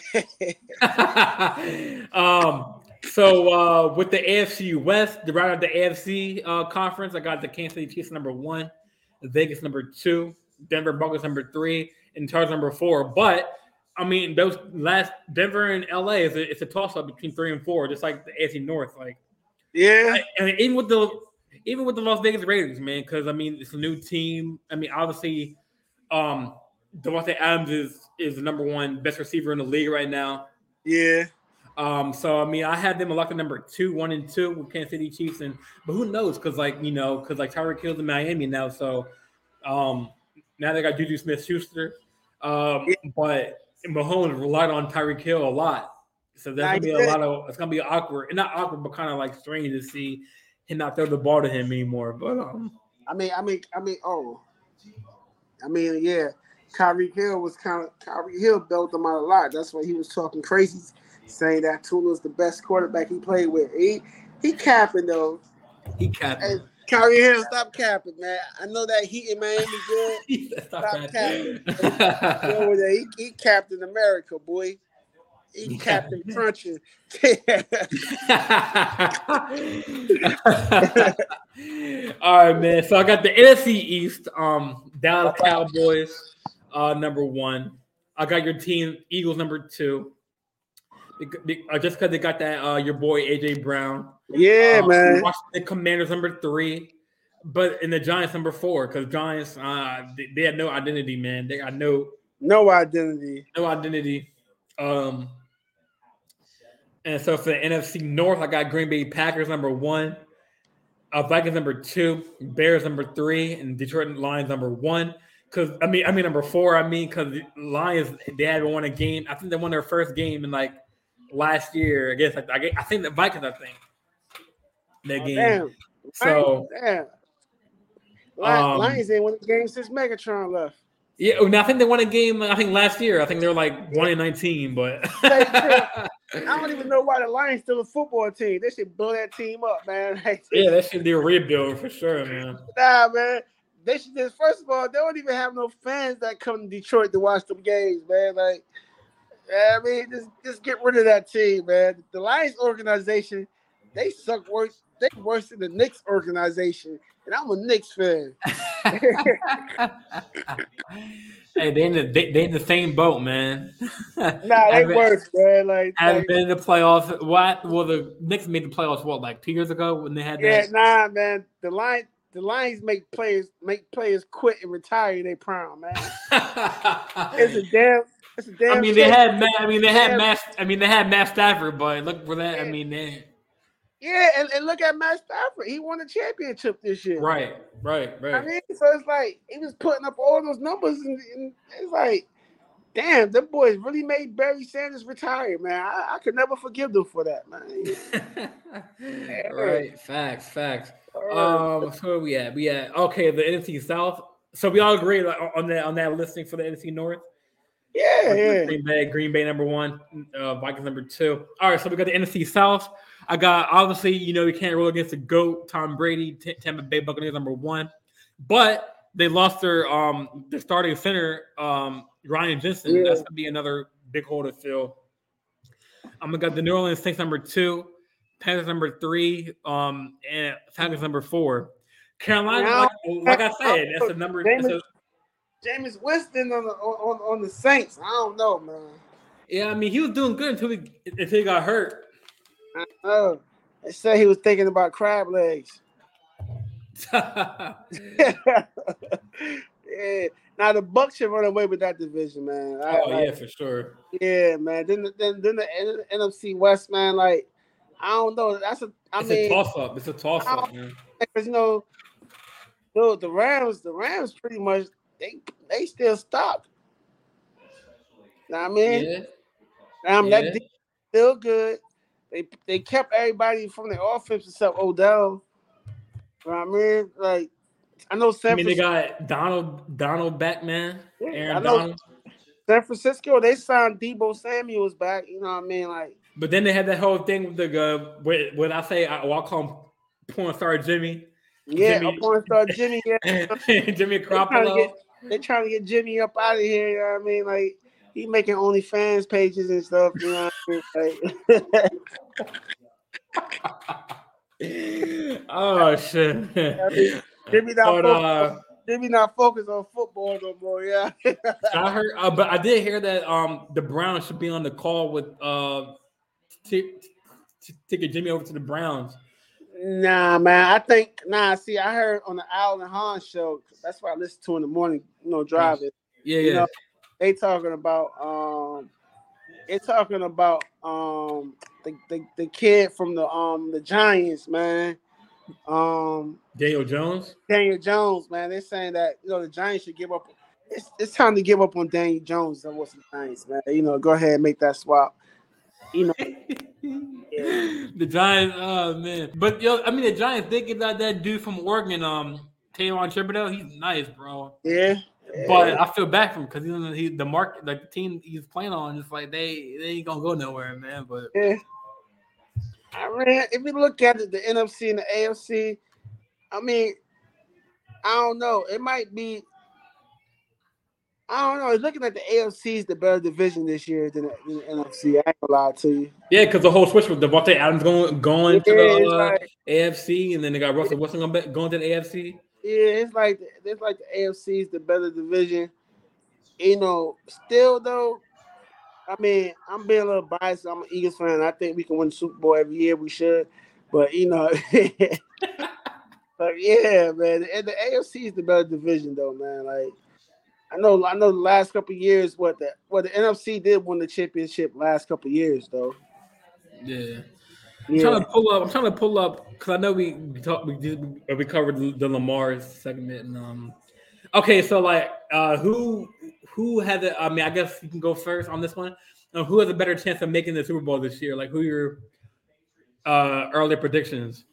So with the AFC West, the round of the AFC conference, I got the Kansas City Chiefs number 1, Vegas number 2, Denver Broncos number 3, and Chargers number 4. But I mean, those last Denver and LA it's a toss up between 3 and 4, just like the AFC North. Like, yeah, and even with the Las Vegas Raiders, man, because I mean, it's a new team. I mean, obviously, Devontae Adams is the number 1 best receiver in the league right now. Yeah. So I mean, I had them locked at number 2, 1 and 2 with Kansas City Chiefs, but who knows? Because Tyreek Hill's in Miami now, so now they got Juju Smith-Schuster, but Mahomes relied on Tyreek Hill a lot, so that's gonna be it's gonna be awkward, and not awkward, but kind of like strange to see him not throw the ball to him anymore. But yeah, Tyreek Hill built him out a lot. That's why he was talking crazy. Saying that Tuna's the best quarterback he played with. He capping, though. He capping. Hey, Kyrie Hill, stop capping, man. I know that he in Miami good. Stop capping. he Captain America, boy. He Captain Crunching. All right, man. So I got the NFC East. Dallas Cowboys, number 1. I got your team, Eagles, number 2. Just because they got that your boy A.J. Brown. Yeah, man. The Commanders, number 3, but in the Giants, number 4, because Giants, they had no identity, man. They got no identity. And so for the NFC North, I got Green Bay Packers, number 1, Vikings, number 2, Bears, number 3, and Detroit Lions, number 1. Because Lions, they haven't won a game. I think they won their first game in like last year, I guess. I think the Vikings, that game. Damn. So, damn. Lions ain't won a game since Megatron left. Yeah, I think they won a game. I think last year. I think they were like 1-19. But I don't even know why the Lions still a football team. They should blow that team up, man. Yeah, that should be a rebuild for sure, man. Nah, man. They should just, first of all, they don't even have no fans that come to Detroit to watch them games, man. Like, just get rid of that team, man. The Lions organization, they suck worse. They worse than the Knicks organization, and I'm a Knicks fan. Hey, they in the same boat, man. Nah, they worse, man. Like, haven't been in the playoffs. What? Well, the Knicks made the playoffs what, like 2 years ago when they had that. Yeah, nah, man. The Lions make players quit and retire in their prime, man. It's a damn. They had Matt Stafford, but look for that. And look at Matt Stafford. He won a championship this year. Right. I mean, so it's like he was putting up all those numbers, and it's like, damn, them boys really made Barry Sanders retire, man. I could never forgive them for that, man. Yeah. Right, facts. So where we at? Okay, the NFC South. So we all agree on that listing for the NFC North. Yeah. Green Bay number 1, Vikings number 2. All right, so we got the NFC South. I got, obviously, we can't roll against the GOAT, Tom Brady, Tampa Bay Buccaneers number 1, but they lost their starting center, Ryan Jensen. Yeah. That's gonna be another big hole to fill. I'm going to get the New Orleans Saints number 2, Panthers number 3, and Falcons number 4. Carolina, now, like I said, that's the number. Jameis Winston on the Saints. I don't know, man. Yeah, I mean, he was doing good until he got hurt. I know. They said he was thinking about crab legs. Yeah. Now the Bucs should run away with that division, man. Yeah, for sure. Yeah, man. Then the NFC West, man. Like, I don't know. It's a toss up. It's a toss up, man. Because the Rams. The Rams pretty much they still stopped. Know what I mean, that defense still good. They kept everybody from the offense except Odell. You know what I mean, like. I know they got Donald back, man. Yeah, Aaron Donald. San Francisco, they signed Deebo Samuels back. You know what I mean, like. But then they had that whole thing with the I call him porn star Jimmy. Yeah, porn star Jimmy. Yeah. Jimmy Garoppolo. They're trying to get Jimmy up out of here. You know what I mean, like he making OnlyFans pages and stuff. You know what I mean, like. Oh shit. Jimmy not focused on football no more. Yeah, I heard, but I did hear that the Browns should be on the call with taking Jimmy over to the Browns. Nah, man, I heard on the Al and Han show. That's what I listen to in the morning. You know, driving. Yeah, yeah. You know, they talking about the kid from the Giants, man. Daniel Jones, man. They're saying that the Giants should give up. It's time to give up on Daniel Jones and what's the Giants, man. Go ahead and make that swap. Yeah. The Giants, oh man. But the Giants did get that dude from Oregon, Taylor Tribbett. He's nice, bro. Yeah. But I feel bad for him because he's the market, like the team he's playing on. It's like they ain't gonna go nowhere, man. But yeah. I mean, if we look at the NFC and the AFC, I mean, I don't know. It might be, I don't know. Looking at the AFC is the better division this year than the NFC. I ain't gonna lie to you. Yeah, because the whole switch with Devontae Adams going to the AFC, and then they got Russell Wilson going to the AFC. Yeah, it's like the AFC is the better division. Still though. I mean, I'm being a little biased. I'm an Eagles fan. I think we can win the Super Bowl every year. We should. But, but, yeah, man. And the AFC is the better division, though, man. Like, I know the last couple of years, the NFC did win the championship last couple of years, though. Yeah. I'm trying to pull up because I know we covered the Lamar segment. And, okay, so, like, who has it? I mean, I guess you can go first on this one. Who has a better chance of making the Super Bowl this year? Like, who are your early predictions?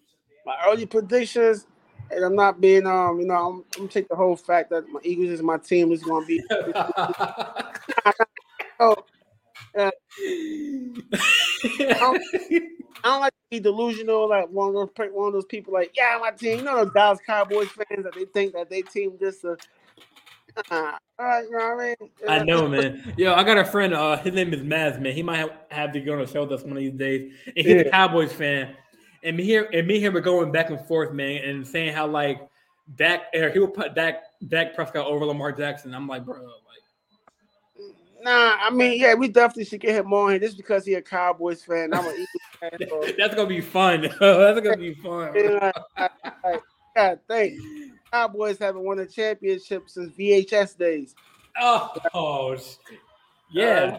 My early predictions, and I'm not being, I'm going to take the whole fact that my Eagles is my team is going to be. I don't like to be delusional, like one of those people, like, yeah, my team. Those Dallas Cowboys fans that they think that their team just a. I know, man. Yo, I got a friend. His name is Maz, man. He might have to go on a show with us one of these days. And he's a Cowboys fan. And me and him are going back and forth, man, and saying how like he would put Dak Prescott over Lamar Jackson. I'm like, bro, like, nah. I mean, yeah, we definitely should get him on here just because he's a Cowboys fan. I'm an Eagles fan. So. That's gonna be fun. That's gonna be fun. God, thanks. Cowboys haven't won a championship since VHS days. Oh, yeah.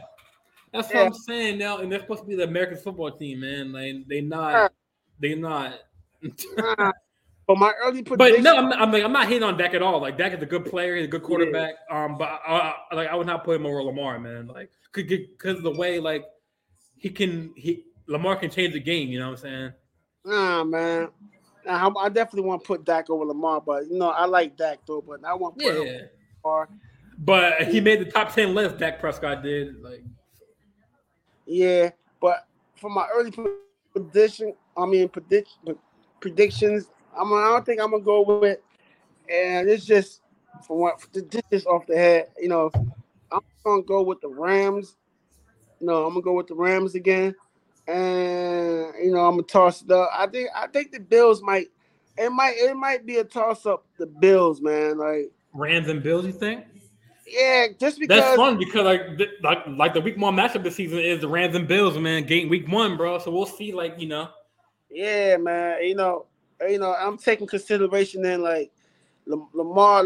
That's what I'm saying now. And they're supposed to be the American football team, man. Like they're not. But my early prediction. But no, I'm not hitting on Dak at all. Like Dak is a good player, he's a good quarterback. Yeah. But I would not put him over Lamar, man. Like because of the way like Lamar can change the game. You know what I'm saying? Nah, man. Now, I definitely want to put Dak over Lamar, but I like Dak though, but I want to put him over Lamar. But he made the top 10 list. Dak Prescott did, like. Yeah, but for my early predictions, I don't think I'm gonna go with, and it's just off the head. I'm gonna go with the Rams. No, I'm gonna go with the Rams again. And you know, I'm gonna toss it up. I think the Bills might be a toss up. The Bills, man, like Rams and Bills. You think? Yeah, just because that's fun because like the week 1 matchup this season is the Rams and Bills, man. Game week 1, bro. So we'll see, like you know. Yeah, man. You know, I'm taking consideration in like Lamar.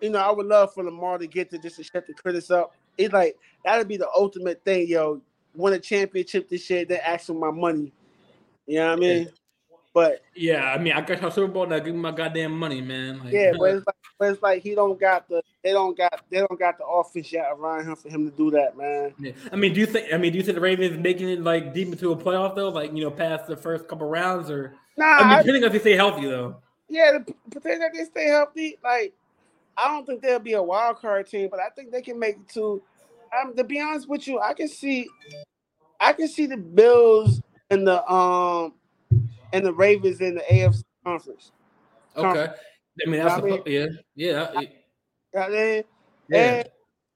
You know, I would love for Lamar to get to just to shut the critics up. It's like that'd be the ultimate thing, yo. Won a championship this year, they're asking my money. You know what I mean? Yeah. But yeah, I mean, I got y'all Super Bowl now. Give me my goddamn money, man. Like, yeah, but it's like they don't got the offense yet around him for him to do that, man. Yeah. Do you think the Ravens making it like deep into a playoff though? Like, you know, past the first couple rounds or depending if they stay healthy though. Yeah, depending if they stay healthy, like I don't think they'll be a wild card team, but I think they can make it to. To be honest with you, I can see the Bills and the Ravens in the AFC conference. Okay, I mean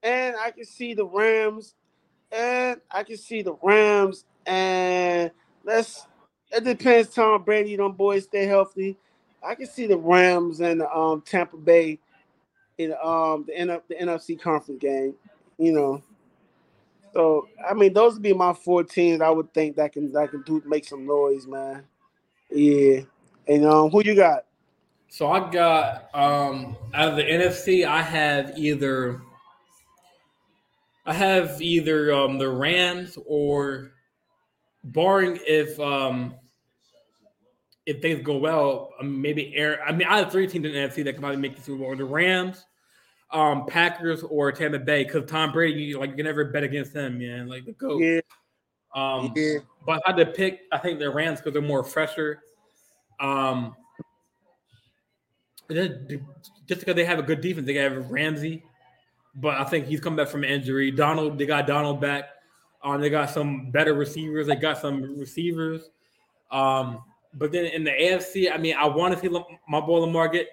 And I can see the Rams, and it depends. Tom Brady, them boys stay healthy. I can see the Rams and Tampa Bay in the NFC conference game. You know, so I mean, those would be my 4 teams. I would think that can do make some noise, man. Yeah, and who you got? So I got out of the NFC, I have either the Rams or, barring if things go well, maybe Aaron. I mean, I have 3 teams in the NFC that can probably make the Super Bowl: the Rams, Packers or Tampa Bay, because Tom Brady, you can never bet against him, man. Like the GOAT. Yeah. But I had to pick, I think the Rams because they're more fresher. Just because they have a good defense, they have Ramsey, but I think he's come back from injury. Donald, they got Donald back. They got some better receivers. But then in the AFC, I mean, I want to see my boy Lamar get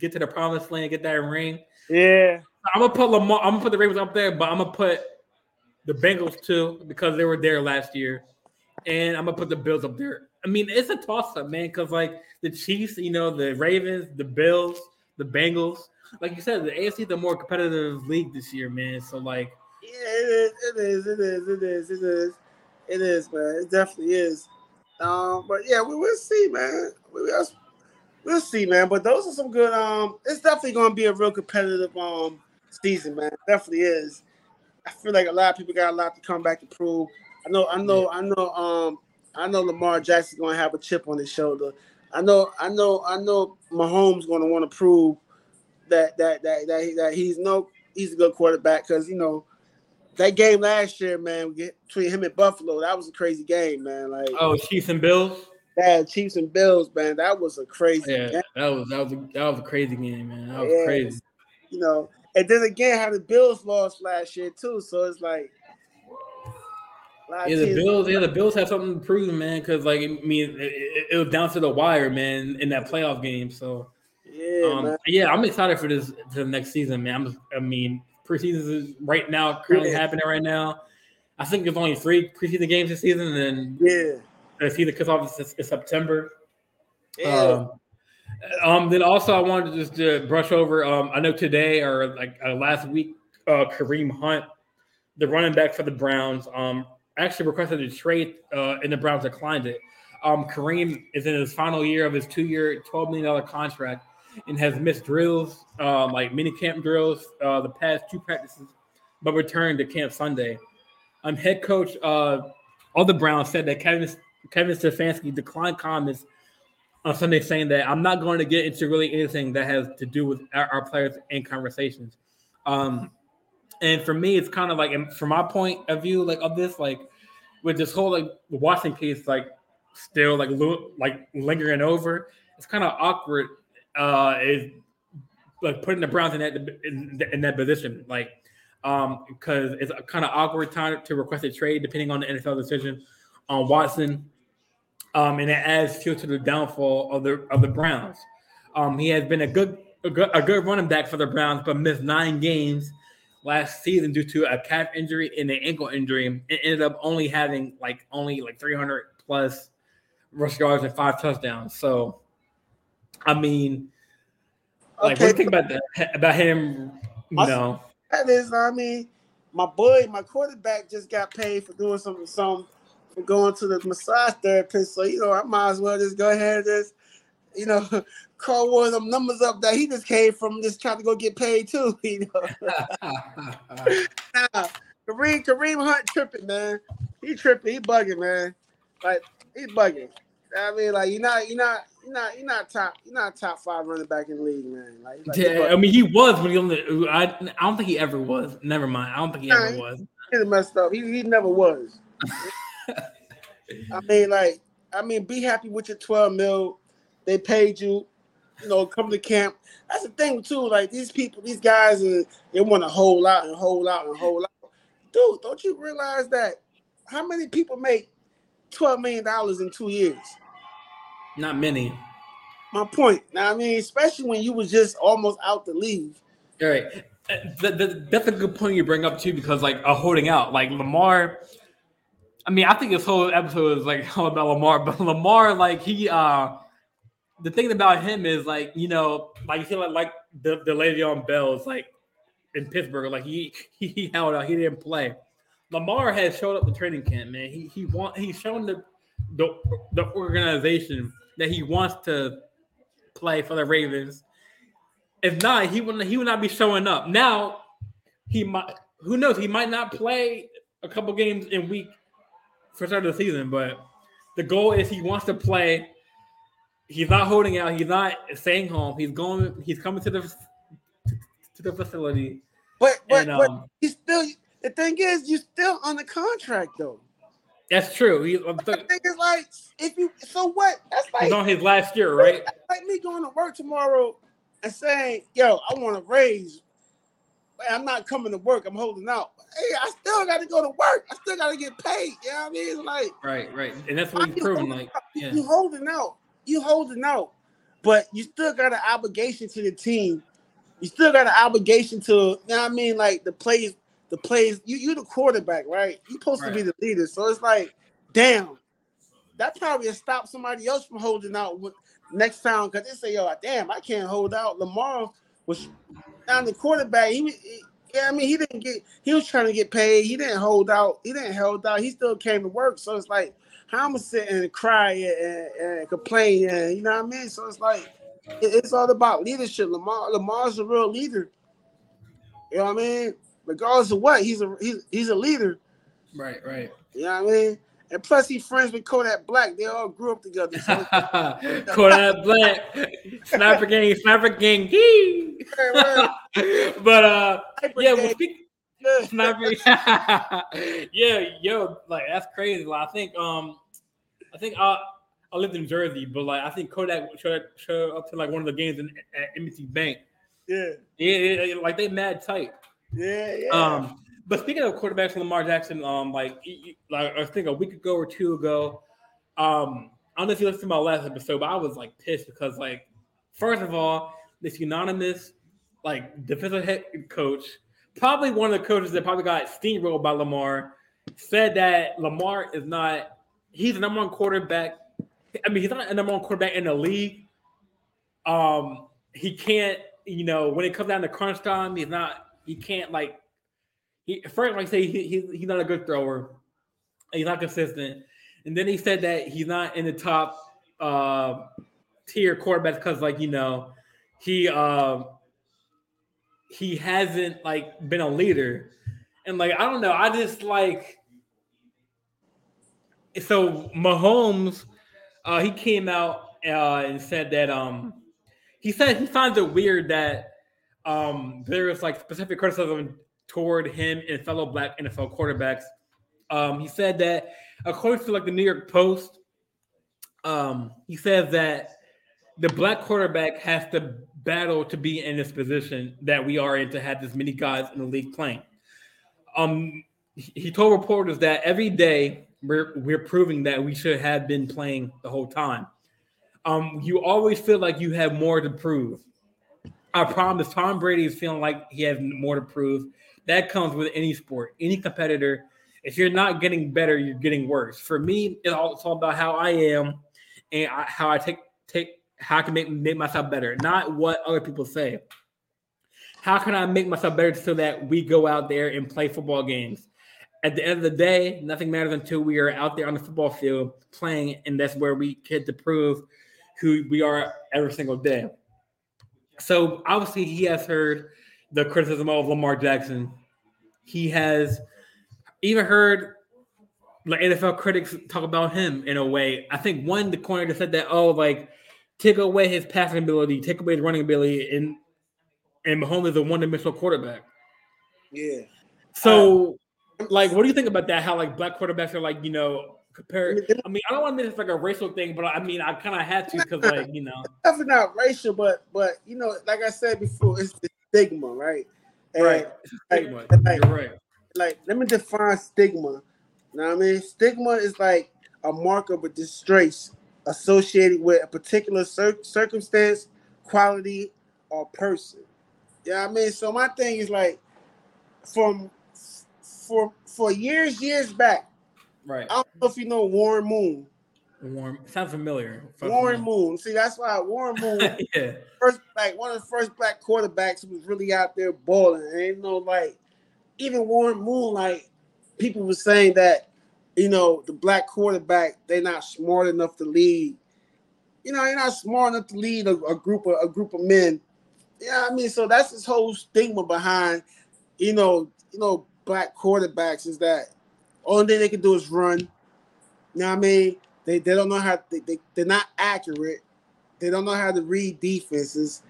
to the promised land, get that ring. Yeah, I'm gonna put the Ravens up there, but I'm gonna put the Bengals too because they were there last year, and I'm gonna put the Bills up there. I mean, it's a toss-up, man, because like the Chiefs, you know, the Ravens, the Bills, the Bengals. Like you said, the AFC is the more competitive league this year, man. So like, yeah, it is, man. It definitely is. But yeah, we will see, man. We'll see, man. But those are some good. It's definitely going to be a real competitive season, man. It definitely is. I feel like a lot of people got a lot to come back to prove. I know Lamar Jackson's going to have a chip on his shoulder. I know Mahomes going to want to prove that he's a good quarterback because you know that game last year, man, between him and Buffalo, that was a crazy game, man. Like Chiefs and Bills. Yeah, Chiefs and Bills, man. That was a crazy game. That was a crazy game, man. That was crazy. You know, and then again, how the Bills lost last year too. So it's like, the Bills have something to prove, man. Because like, I mean, it was down to the wire, man, in that playoff game. So yeah, man. Yeah, I'm excited for this for the next season, man. Preseason is right now currently happening right now. I think there's only 3 preseason games this season, and yeah. See the kickoff is September. Yeah. Then also I wanted to just brush over. I know today or like last week, Kareem Hunt, the running back for the Browns, actually requested a trade, and the Browns declined it. Kareem is in his final year of his 2-year, $12 million contract, and has missed drills, like mini camp drills, the past 2 practices, but returned to camp Sunday. Head coach of the Browns said that Kevin Stefanski declined comments on Sunday, saying that I'm not going to get into really anything that has to do with our players and conversations. And for me, it's kind of like, and from my point of view, like of this, like with this whole like Washington case, like still like lingering over, it's kind of awkward. Is like putting the Browns in that position, like because it's a kind of awkward time to request a trade depending on the NFL decision on Watson, and it adds fuel to the downfall of the Browns. He has been a good running back for the Browns, but missed 9 games last season due to a calf injury and an ankle injury, and ended up only having only 300 plus rush yards and 5 touchdowns. So, I mean, what do you think about that? About him, you know. That is, I mean, my quarterback just got paid for doing something for going to the massage therapist. So, I might as well just go ahead and just, call one of them numbers up that he just came from, just trying to go get paid too, Nah, Kareem Hunt tripping, man. He tripping, he bugging, man. He bugging. I mean, you're not top 5 running back in the league, man. I mean, he was when he only. I don't think he ever was. Never mind. I don't think he ever was. He's messed up. He never was. I mean, be happy with your $12 million. They paid you, come to camp. That's the thing too. These people, these guys, they want to hold out and hold out and hold out. Dude, don't you realize that? How many people make $12 million in 2 years? Not many. My point. Now, I mean, especially when you was just almost out to leave. All right, that's a good point you bring up too, because holding out, Lamar. I mean, I think this whole episode is all about Lamar, but Lamar, the thing about him is you feel like the Le'Veon Bells in Pittsburgh, he held out, he didn't play. Lamar has showed up to training camp, man. He's shown the organization that he wants to play for the Ravens. If not, he would not be showing up. Now he might. Who knows? He might not play a couple games in week for start of the season, but the goal is he wants to play. He's not holding out. He's not staying home. He's going. He's coming to the facility. But he's still. The thing is, you're still on the contract though. That's true. The thing is, if you, so what? That's he's on his last year, right? That's me going to work tomorrow and saying, "Yo, I want a raise." I'm not coming to work. I'm holding out. Hey, I still got to go to work. I still got to get paid. You know what I mean? Right. And that's what he's proving. You holding out. You holding out, but you still got an obligation to the team. You still got an obligation to, the plays. You're the quarterback, right? You're supposed to be the leader. So it's damn, that probably stopped somebody else from holding out next time, because they say, "Yo, damn, I can't hold out." Lamar was down the quarterback. He was trying to get paid. He didn't hold out. He didn't hold out. He still came to work. So it's how I'm gonna sit and cry and complain, and you know what I mean? So it's it's all about leadership. Lamar's a real leader. You know what I mean? Regardless of what, he's a leader. Right. You know what I mean? And plus, he's friends with Kodak Black. They all grew up together. So Kodak Black, Sniper Gang. But that's crazy. I think I lived in Jersey, but I think Kodak showed up to one of the games at M&T Bank. Yeah, they mad tight. Yeah. But speaking of quarterbacks, Lamar Jackson, I think a week ago or 2 ago, I don't know if you listened to my last episode, but I was pissed because first of all, this unanimous defensive head coach, probably one of the coaches that probably got steamrolled by Lamar, said that Lamar is not – he's the number one quarterback. I mean, he's not the number one quarterback in the league. He can't – when it comes down to crunch time, he's not – he can't, he's not a good thrower. He's not consistent. And then he said that he's not in the top tier quarterbacks because, he – he hasn't been a leader, and I don't know. I just so Mahomes, he came out and said that he said he finds it weird that there is specific criticism toward him and fellow Black NFL quarterbacks. He said that according to the New York Post, he says that the Black quarterback has to battle to be in this position that we are in, to have this many guys in the league playing. He told reporters that every day we're proving that we should have been playing the whole time. You always feel like you have more to prove. I promise Tom Brady is feeling like he has more to prove. That comes with any sport, any competitor. If you're not getting better, you're getting worse. For me, it's all about how I am and how I how I can make myself better, not what other people say. How can I make myself better so that we go out there and play football games? At the end of the day, nothing matters until we are out there on the football field playing, and that's where we get to prove who we are every single day. So obviously he has heard the criticism of Lamar Jackson. He has even heard like NFL critics talk about him in a way. I think one, the corner just said that, take away his passing ability, take away his running ability, and Mahomes is a one-dimensional quarterback. Yeah. So, what do you think about that? How, black quarterbacks are, compared. I mean, I don't want to make this a racial thing, but, I kind of had to because, Definitely not racial, but like I said before, it's the stigma, right? And, right. Stigma. You're right. Let me define stigma. You know what I mean? Stigma is, a mark of a distress associated with a particular circumstance, quality, or person. Yeah, you know I mean, so my thing is for years back, right? I don't know if you know Warren Moon. Sounds familiar. Warren Moon. See, that's why Warren Moon, yeah. First, one of the first black quarterbacks who was really out there balling. And even Warren Moon, people were saying that. The black quarterback, they're not smart enough to lead. You're not smart enough to lead a group of men. Yeah, I mean, so that's this whole stigma behind, black quarterbacks is that only thing they can do is run. You know what I mean? They don't know how they're not accurate. They don't know how to read defenses.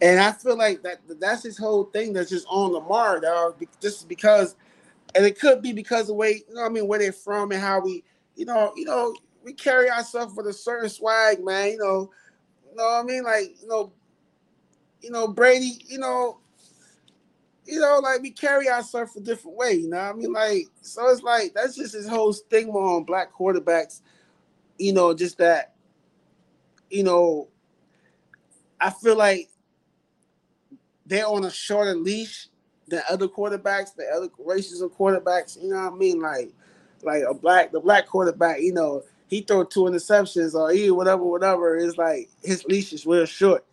And I feel like that's this whole thing that's just on Lamar, dog, just because. And it could be because of the way, where they're from and how we, we carry ourselves with a certain swag, man, what I mean? Brady, we carry ourselves a different way, what I mean? So it's that's just his whole stigma on black quarterbacks, just that, I feel like they're on a shorter leash than other quarterbacks, the other races of quarterbacks, what I mean? The black quarterback, he throw 2 interceptions or he whatever. It's his leash is real short.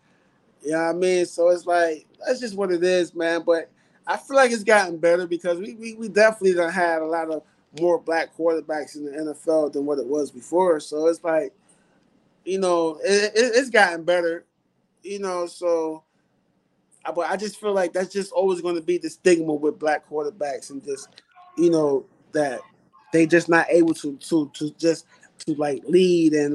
You know what I mean? So it's that's just what it is, man. But I feel like it's gotten better because we definitely done had a lot of more black quarterbacks in the NFL than what it was before. So it's it's gotten better, so... But I just feel like that's just always going to be the stigma with black quarterbacks and just, that they just not able to lead and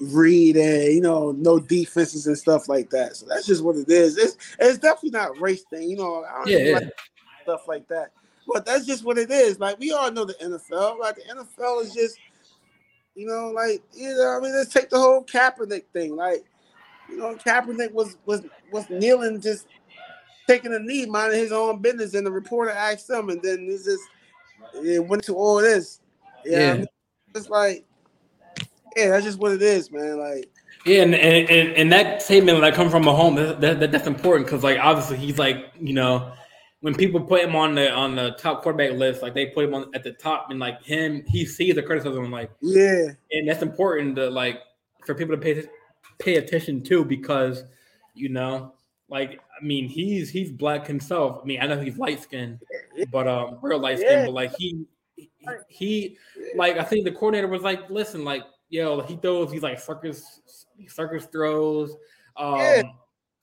read and, know defenses and stuff like that. So that's just what it is. It's definitely not a race thing, I don't like stuff like that. But that's just what it is. We all know the NFL. The NFL is just, let's take the whole Kaepernick thing. Kaepernick was kneeling, just taking a knee, minding his own business, and the reporter asked him, and then it went to all this. Yeah. I mean? It's that's just what it is, man. Yeah, and that statement come from Mahomes, that's important because obviously he's when people put him on the top quarterback list, they put him at the top, and he sees the criticism, and that's important to for people to pay attention to because, he's black himself. I mean, I know he's light skinned, but real light skinned. But he I think the coordinator was listen, he throws these circus throws.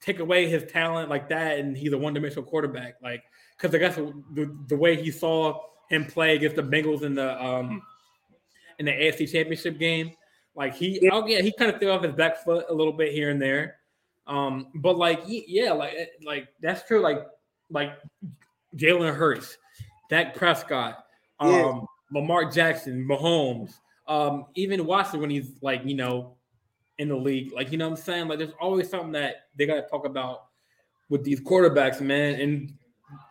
Take away his talent like that, and he's a one-dimensional quarterback. Because I guess the way he saw him play against the Bengals in the AFC Championship game. He kind of threw off his back foot a little bit here and there, but that's true. Jalen Hurts, Dak Prescott, Lamar Jackson, Mahomes, even Watson when he's in the league, what I'm saying. There's always something that they got to talk about with these quarterbacks, man. And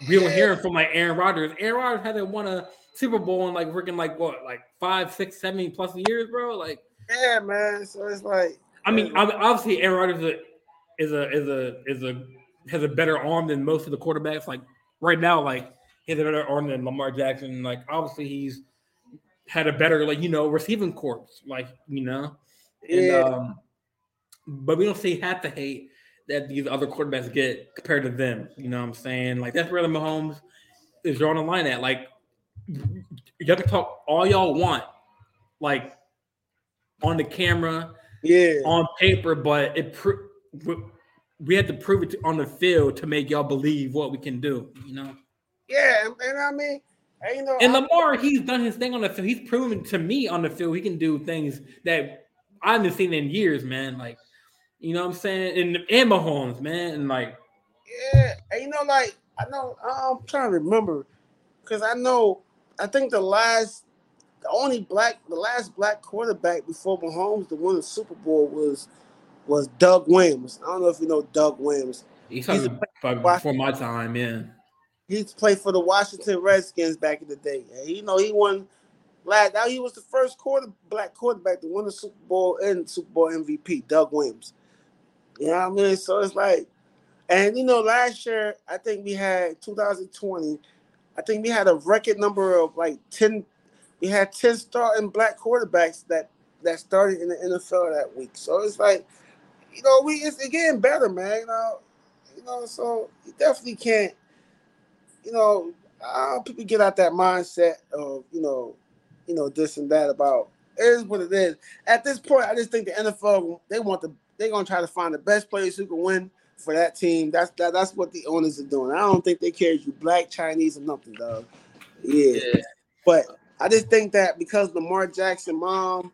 we don't hear from Aaron Rodgers. Aaron Rodgers hasn't won a Super Bowl in freaking 5, 6, 7 plus years, bro. Yeah, man. So it's obviously Aaron Rodgers has a better arm than most of the quarterbacks. right now, like, he's a better arm than Lamar Jackson. Like, obviously, he's had a better, like, you know, receiving corps, like, you know. Yeah. And, but we don't see half the hate that these other quarterbacks get compared to them. You know what I'm saying? Like, that's where the Mahomes is drawing the line at. Like, y'all can talk all y'all want, like, on the camera, on paper, but we had to prove it on the field to make y'all believe what we can do, you know? Yeah, and I mean, you know, and Lamar, he's done his thing on the field. He's proven to me on the field he can do things that I haven't seen in years, man. Like, you know what I'm saying? And Mahomes, man, and like, yeah, and you know, like, I know I'm trying to remember because I think the last black quarterback before Mahomes to win the Super Bowl was Doug Williams. I don't know if you know Doug Williams. He's before my time, yeah. He played for the Washington Redskins back in the day. You know, he won last. Now he was the first black quarterback to win the Super Bowl and Super Bowl MVP, Doug Williams. You know what I mean? So it's like, and you know, last year I think we had 2020. I think we had a record number of like 10. We had 10 starting black quarterbacks that started in the NFL that week. So it's like, you know, it's getting better, man. You know, so you definitely can't. You know, people get out that mindset of you know this and that about it is what it is. At this point, I just think the NFL they're gonna try to find the best players who can win for that team. That's what the owners are doing. I don't think they care if you black, Chinese, or nothing, dog. Yeah, but I just think that because Lamar Jackson mom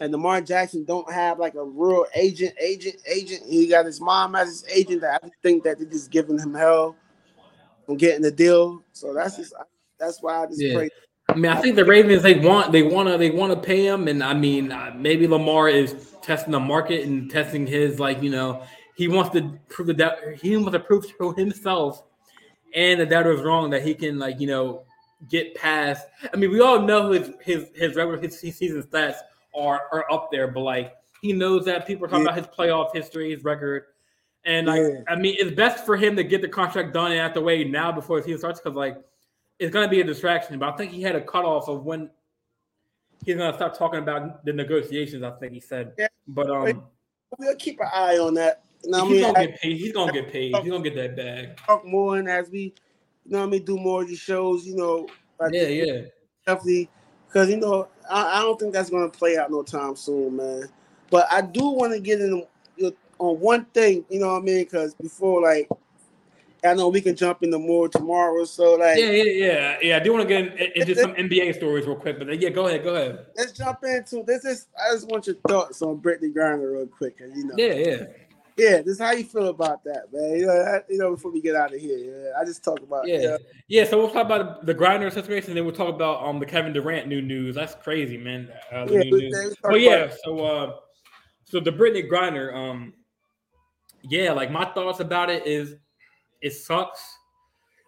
and Lamar Jackson don't have like a real agent. He got his mom as his agent. That I think that they're just giving him hell from getting the deal. So that's why I just pray. I mean, I think the Ravens they want to pay him, and I mean maybe Lamar is testing the market and testing his like you know he wants to prove that he wants to prove to himself and the doubters wrong that he can like you know. Get past. I mean, we all know his regular season stats are up there, but like he knows that people are talking about his playoff history, his record, and like I mean, it's best for him to get the contract done and out the way now before the season starts because like it's gonna be a distraction. But I think he had a cutoff of when he's gonna stop talking about the negotiations. I think he said, but we'll keep an eye on that. You know he's gonna get paid. He's gonna get paid. He's gonna get that bag. Talk more and as we. You know what I mean? Do more of these shows, you know. Yeah. Definitely. Because, you know, I don't think that's going to play out no time soon, man. But I do want to get in on one thing, you know what I mean? Because before, like, I know we can jump into more tomorrow. So, like. Yeah. I do want to get into some NBA stories real quick. But, yeah, go ahead. Let's jump into this. I just want your thoughts on Brittany Griner real quick. You know. Yeah. Yeah, this is how you feel about that, man. You know, before we get out of here, I just talk about yeah. So we'll talk about the Griner situation, and then we'll talk about the Kevin Durant new news. That's crazy, man. So the Brittany Griner, like my thoughts about it is, it sucks.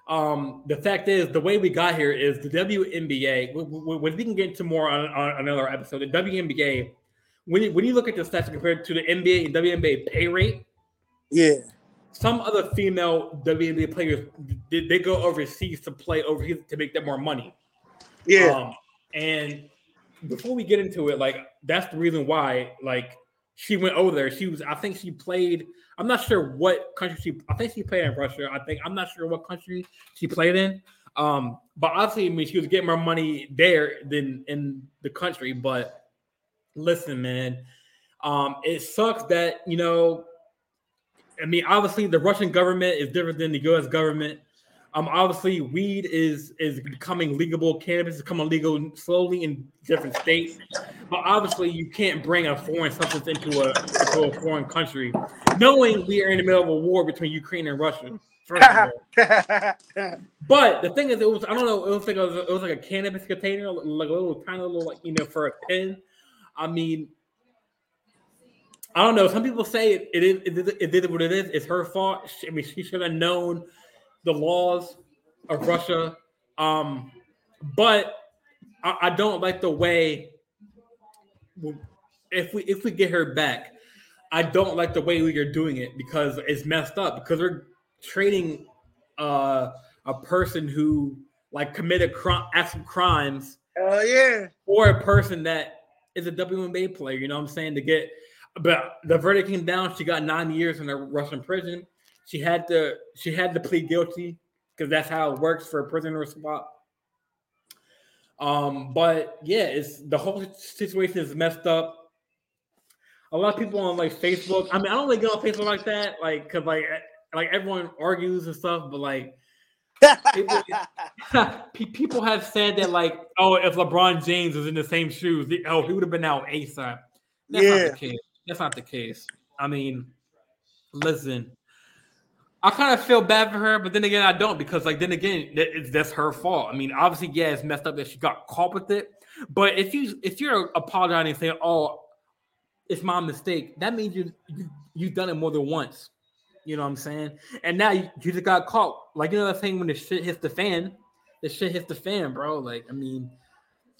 The fact is, the way we got here is the WNBA. When we can get into more on another episode, the WNBA. When you look at the stats compared to the NBA and WNBA pay rate, some other female WNBA players they go overseas to play overseas to make that more money. And before we get into it, like that's the reason why like she went over there. I think she played in Russia. I'm not sure what country she played in. But obviously, I mean, she was getting more money there than in the country, but. Listen, man, it sucks that, you know, I mean, obviously the Russian government is different than the U.S. government. Obviously, weed is becoming legal. Cannabis is becoming legal slowly in different states. But obviously, you can't bring a foreign substance into a foreign country, knowing we are in the middle of a war between Ukraine and Russia. But the thing is, it was like a cannabis container, like a little tiny little, like, you know, for a pen. I mean, I don't know. Some people say it is what it is. It's her fault. I mean, she should have known the laws of Russia. But I don't like the way if we get her back, I don't like the way we are doing it because it's messed up because we're trading a person who like committed crimes. Oh yeah. Or a person that is a WNBA player, you know what I'm saying? To get, but the verdict came down. She got 9 years in a Russian prison. She had to plead guilty because that's how it works for a prisoner swap. But yeah, it's the whole situation is messed up. A lot of people on like Facebook. I mean, I don't like get on Facebook like that, like because like everyone argues and stuff. But like people have said that like, oh, if LeBron James was in the same shoes, he would have been out ASAP. That's not the case. That's not the case. I mean, listen, I kind of feel bad for her, but then again, I don't because like then again, that's her fault. I mean, obviously, yeah, it's messed up that she got caught with it. But if you're apologizing and saying, oh, it's my mistake, that means you've done it more than once. You know what I'm saying? And now you just got caught. Like, you know that thing when the shit hits the fan, bro. Like, I mean,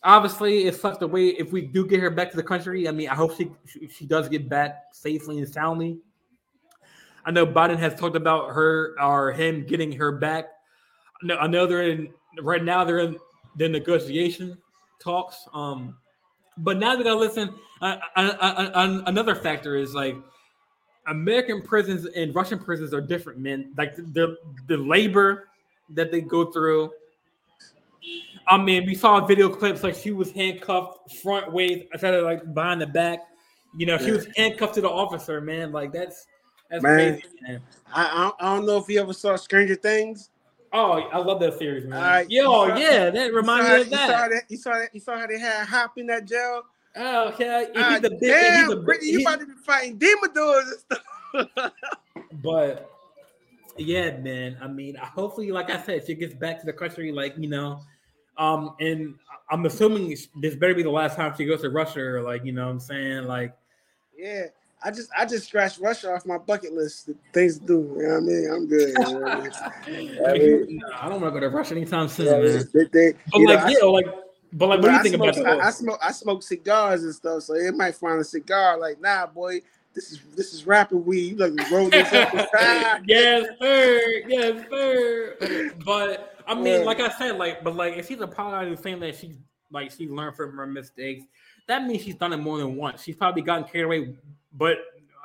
obviously it's such a way if we do get her back to the country. I mean, I hope she does get back safely and soundly. I know Biden has talked about her or him getting her back. I know they're in the negotiation talks. But now that I listen, another factor is like American prisons and Russian prisons are different, man. Like the labor that they go through. I mean, we saw video clips like she was handcuffed front ways instead of like behind the back. You know, she was handcuffed to the officer, man. Like that's man, crazy, man. I don't know if you ever saw Stranger Things. Oh, I love that series, man. Right. Yo, yeah, that reminds me of that. You saw how they had Hop in that jail? Oh, okay. Damn, Brittany, you about to be fighting demon doors and stuff. But, yeah, man, I mean, hopefully, like I said, she gets back to the country, like, you know, and I'm assuming this better be the last time she goes to Russia, or like, you know what I'm saying? Like, yeah. I just scratched Russia off my bucket list. Things to do, you know what I mean? I'm good. You know I mean? I mean, no, I don't want to go to Russia anytime soon, man. But what do you think about that? I smoke cigars and stuff, so it might find a cigar. Like, nah, boy, this is rapid weed. You look, roll this up the side. Yes, sir. But I mean, like I said, if she's apologizing, saying that she learned from her mistakes, that means she's done it more than once. She's probably gotten carried away. But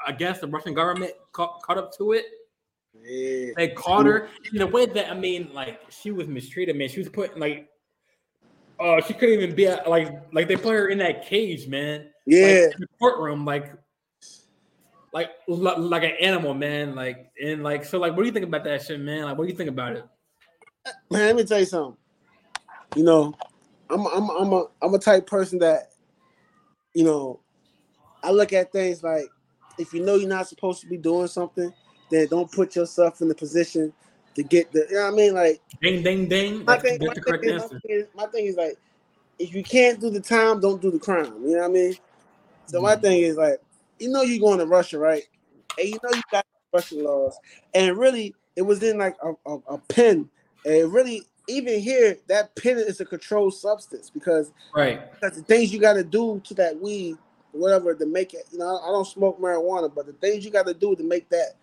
I guess the Russian government caught up to it. Yeah. They caught her in the way that, I mean, like, she was mistreated, man. She was put, like, she couldn't even be, like they put her in that cage, man. Yeah. Like, in the courtroom, like an animal, man. Like, and, like, so, like, what do you think about that shit, man? Like, what do you think about it? Man, let me tell you something. You know, I'm a type person that, you know, I look at things like, if you know you're not supposed to be doing something, then don't put yourself in the position to get the, you know what I mean? Like, ding, ding, ding. My thing is like, if you can't do the time, don't do the crime. You know what I mean? So my thing is like, you know you're going to Russia, right? And you know you got Russian laws. And really, it was in like a pen. And really, even here, that pen is a controlled substance because the things you got to do to that weed, whatever, to make it, you know, I don't smoke marijuana, but the things you got to do to make that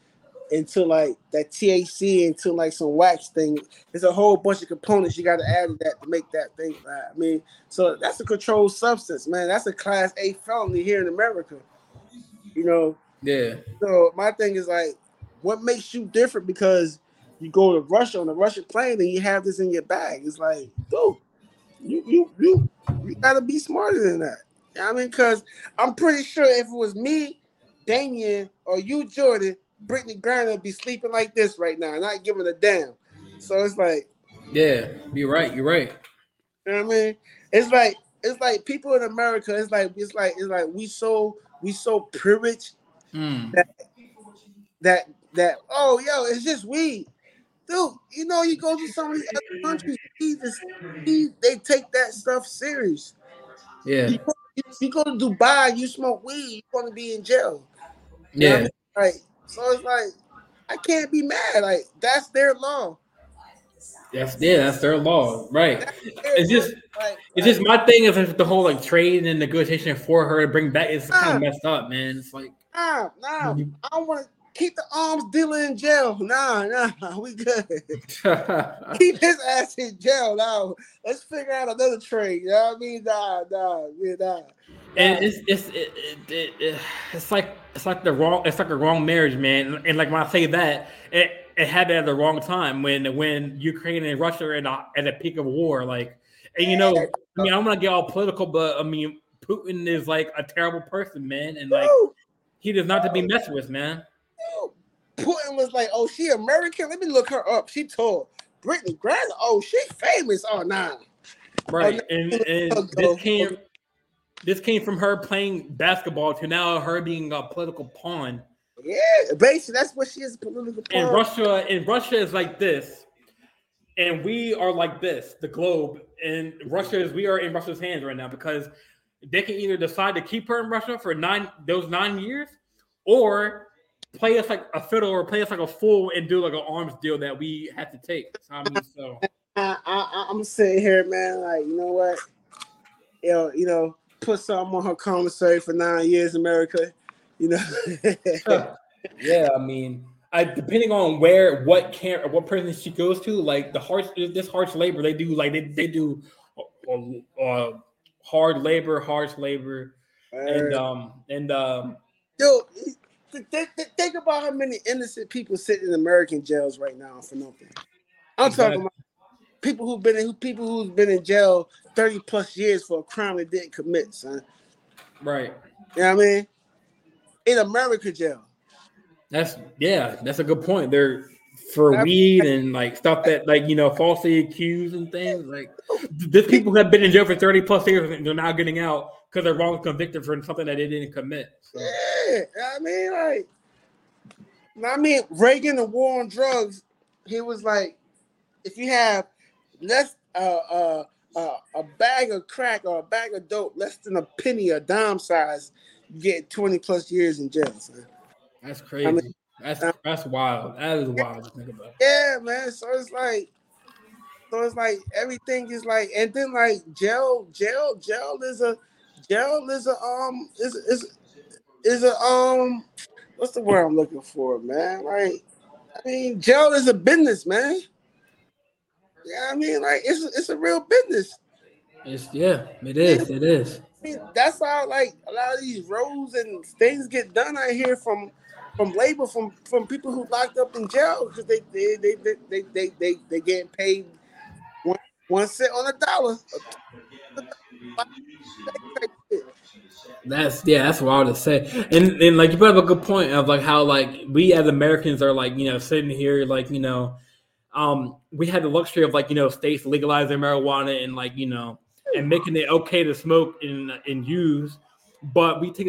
into like that THC into like some wax thing, there's a whole bunch of components you got to add to that to make that thing. I mean, so that's a controlled substance, man. That's a class A felony here in America, you know. Yeah. So my thing is like, what makes you different because you go to Russia on a Russian plane and you have this in your bag? It's like, dude, you gotta be smarter than that. I mean, because I'm pretty sure if it was me, Damian, or you, Jordan, Brittany Griner would be sleeping like this right now, not giving a damn. So it's like, yeah, you're right. You know what I mean? It's like people in America. It's like we so privileged that oh yo, it's just weed, dude. You know, you go to some of these other countries, they take that stuff serious. Yeah. You go to Dubai, you smoke weed, you're going to be in jail. You know what I mean? Like, so it's like, I can't be mad. Like, that's their law. That's their law. Right. It's just my thing is like the whole like trade and negotiation for her to bring back. It's kind of messed up, man. It's like, nah. I don't want to keep the arms dealer in jail. Nah, we good. Keep his ass in jail. Now let's figure out another trade. You know what I mean? Nah. And it's like the wrong marriage, man. And like when I say that, it happened at the wrong time when Ukraine and Russia are at the peak of war. Like, and you know, I mean, I'm gonna get all political, but I mean, Putin is like a terrible person, man, and like he does not to be messed with, man. Putin was like, "Oh, she American. Let me look her up. She tall. Britney Griner. Oh, she famous. Oh, nah." Right, and this came from her playing basketball to now her being a political pawn. Yeah, basically that's what she is, a political pawn. And Russia is like this, and we are like this. The globe and Russia is. We are in Russia's hands right now because they can either decide to keep her in Russia for those nine years, or play us like a fiddle or play us like a fool and do like an arms deal that we have to take. I mean, so I'm sitting here, man. Like, you know what? You know, put something on her commissary for 9 years, America. You know. Yeah, I mean, depending on where, what camp, or what prison she goes to, like this harsh labor they do, like they do. Hard labor, and think about how many innocent people sit in American jails right now for nothing. I'm talking about people who've been in jail 30 plus years for a crime they didn't commit, son. Right. You know what I mean? In America jail. That's a good point. They're for weed and like stuff that, like, you know, falsely accused and things like the people who have been in jail for 30 plus years and they're now getting out because they're wrongly convicted for something that they didn't commit. So. Yeah, I mean, Reagan, the war on drugs, he was like, if you have a bag of crack or a bag of dope less than a penny, a dime size, you get 20 plus years in jail. So. That's crazy. I mean, that's wild. That is wild to think about. Yeah, man. So it's like everything is like, and then like jail is a what's the word I'm looking for, man? Like, I mean, jail is a business, man. Yeah, I mean, like it's a real business. It is. I mean, that's how like a lot of these roads and things get done out here from labor, from people who locked up in jail because they getting paid one cent on a dollar. That's wild to say. And like you brought up a good point of like how like we as Americans are like, you know, sitting here like, you know, we had the luxury of like, you know, states legalizing marijuana and like, you know, and making it okay to smoke and use, but we take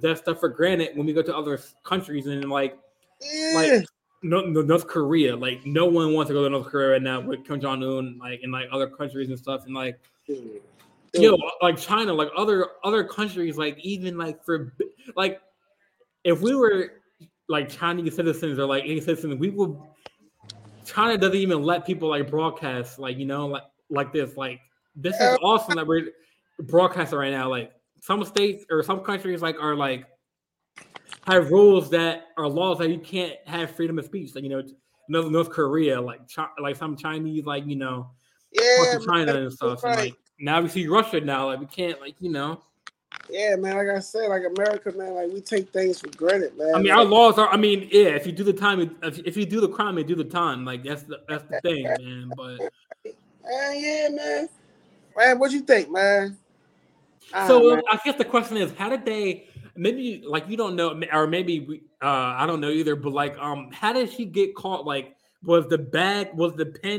that stuff for granted when we go to other countries and like North Korea, like no one wants to go to North Korea right now with Kim Jong-un, like in like other countries and stuff, and like yo, like China, like other countries, like even like for like if we were like Chinese citizens or like any citizens, we would. China doesn't even let people like broadcast, like, you know, like this is awesome that we're broadcasting right now, like. Some states or some countries like are like have rules that are laws that you can't have freedom of speech. Like, you know, North Korea, like some Chinese, like, you know, China and stuff. Right. And, like, now we see Russia now, like we can't, like, you know. Yeah, man. Like I said, like America, man, like we take things for granted, man. I mean, our laws are. I mean, yeah. If you do the time, if you do the crime, you do the time. Like that's the thing, man. But yeah, man. Man, what you think, man? So I guess the question is, how did they? Maybe like you don't know, or maybe I don't know either. But like, how did she get caught? Like, was the pen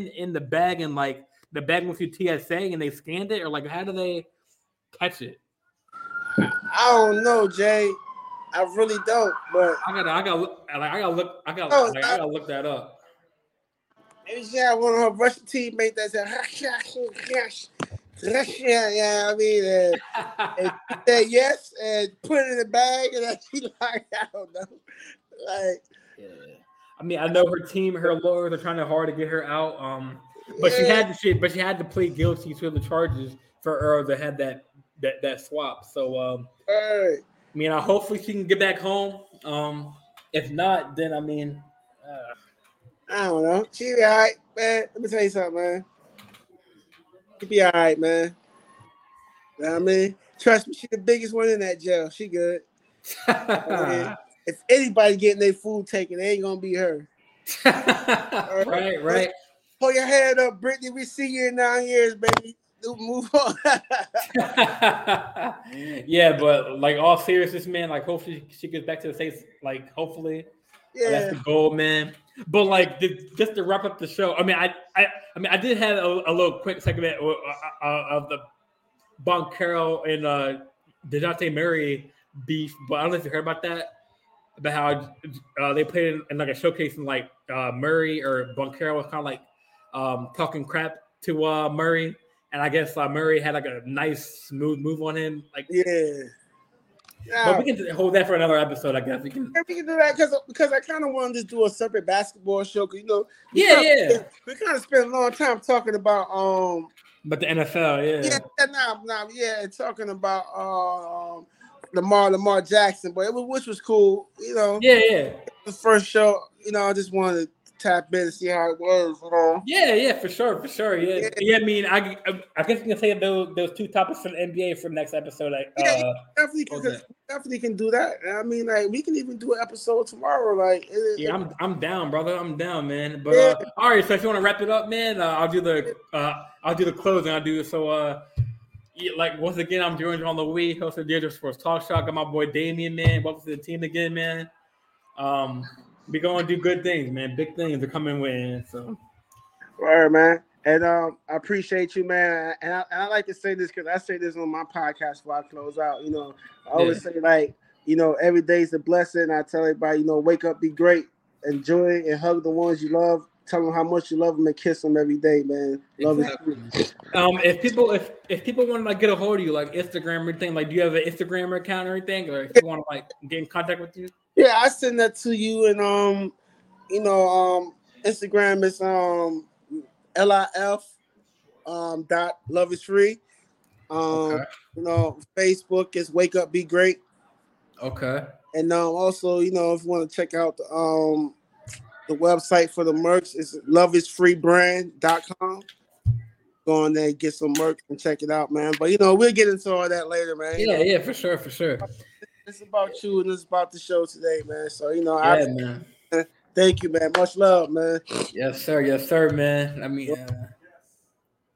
in the bag, and like the bag went through TSA, and they scanned it, or like, how do they catch it? I don't know, Jay. I really don't. But I gotta look that up. Maybe she had one of her Russian teammates that said. Yeah, I mean, and she said yes and put it in the bag, and then she like, I don't know, like. Yeah. I mean, I know her team, her lawyers are trying hard to get her out. But yeah. she had to plead guilty to the charges for her to have that swap. So, all right. I mean, hopefully she can get back home. If not, then I mean, I don't know. She be all right, man. Let me tell you something, man. She be all right, man. You know what I mean? Trust me, she the biggest one in that jail. She good. Okay. If anybody getting their food taken, it ain't gonna be her. Right, right, right. Hold your head up, Brittany. We see you in 9 years, baby. Move on. Yeah, but like all seriousness, man. Like, hopefully she gets back to the States. Like, hopefully, yeah, that's the goal, man. But like, just to wrap up the show. I mean, I did have a little quick segment of the Boncaro and DeJounte Murray beef, but I don't know if you heard about that. About how they played in like a showcase, and like Murray or Boncaro was kind of like talking crap to Murray. And I guess Murray had like a nice, smooth move on him. Like, yeah. But we can hold that for another episode, I guess. We can do that because I kind of wanted to do a separate basketball show. Because, you know, we kind of spent a long time talking about but the NFL, yeah. Yeah, talking about Lamar Jackson, but which was cool, you know. Yeah. The first show, you know, I just wanted tap in and see how it was, you know? Yeah, for sure. Yeah. I mean, I guess we can save those two topics for the NBA for the next episode. Like, definitely can do that. I mean, like, we can even do an episode tomorrow. Like, I'm down, brother. I'm down, man. But all right, so if you want to wrap it up, man, I'll do the closing. I'll do so. Like once again, I'm joined on the way, host of Digital Sports Talk Show. Got my boy Damian, man. Welcome to the team again, man. We're going to do good things, man. Big things are coming with, man. So. Word, man. And I appreciate you, man. And I like to say this because I say this on my podcast before I close out. You know, I always say, like, you know, every day's a blessing. I tell everybody, you know, wake up, be great, enjoy it, and hug the ones you love. Tell them how much you love them and kiss them every day, man. Love it. If people want to like get a hold of you, like Instagram or anything, like do you have an Instagram account or anything, or if you want to like get in contact with you? Yeah, I send that to you, and you know, Instagram is LIF dot love is free. Okay. You know, Facebook is Wake Up Be Great. Okay. And also, you know, if you want to check out the website for the merch is loveisfreebrand.com. Go on there and get some merch and check it out, man. But, you know, we'll get into all that later, man. Yeah, for sure. It's about you and it's about the show today, man. So, you know, man. Thank you, man. Much love, man. Yes, sir. Yes, sir, man. I mean,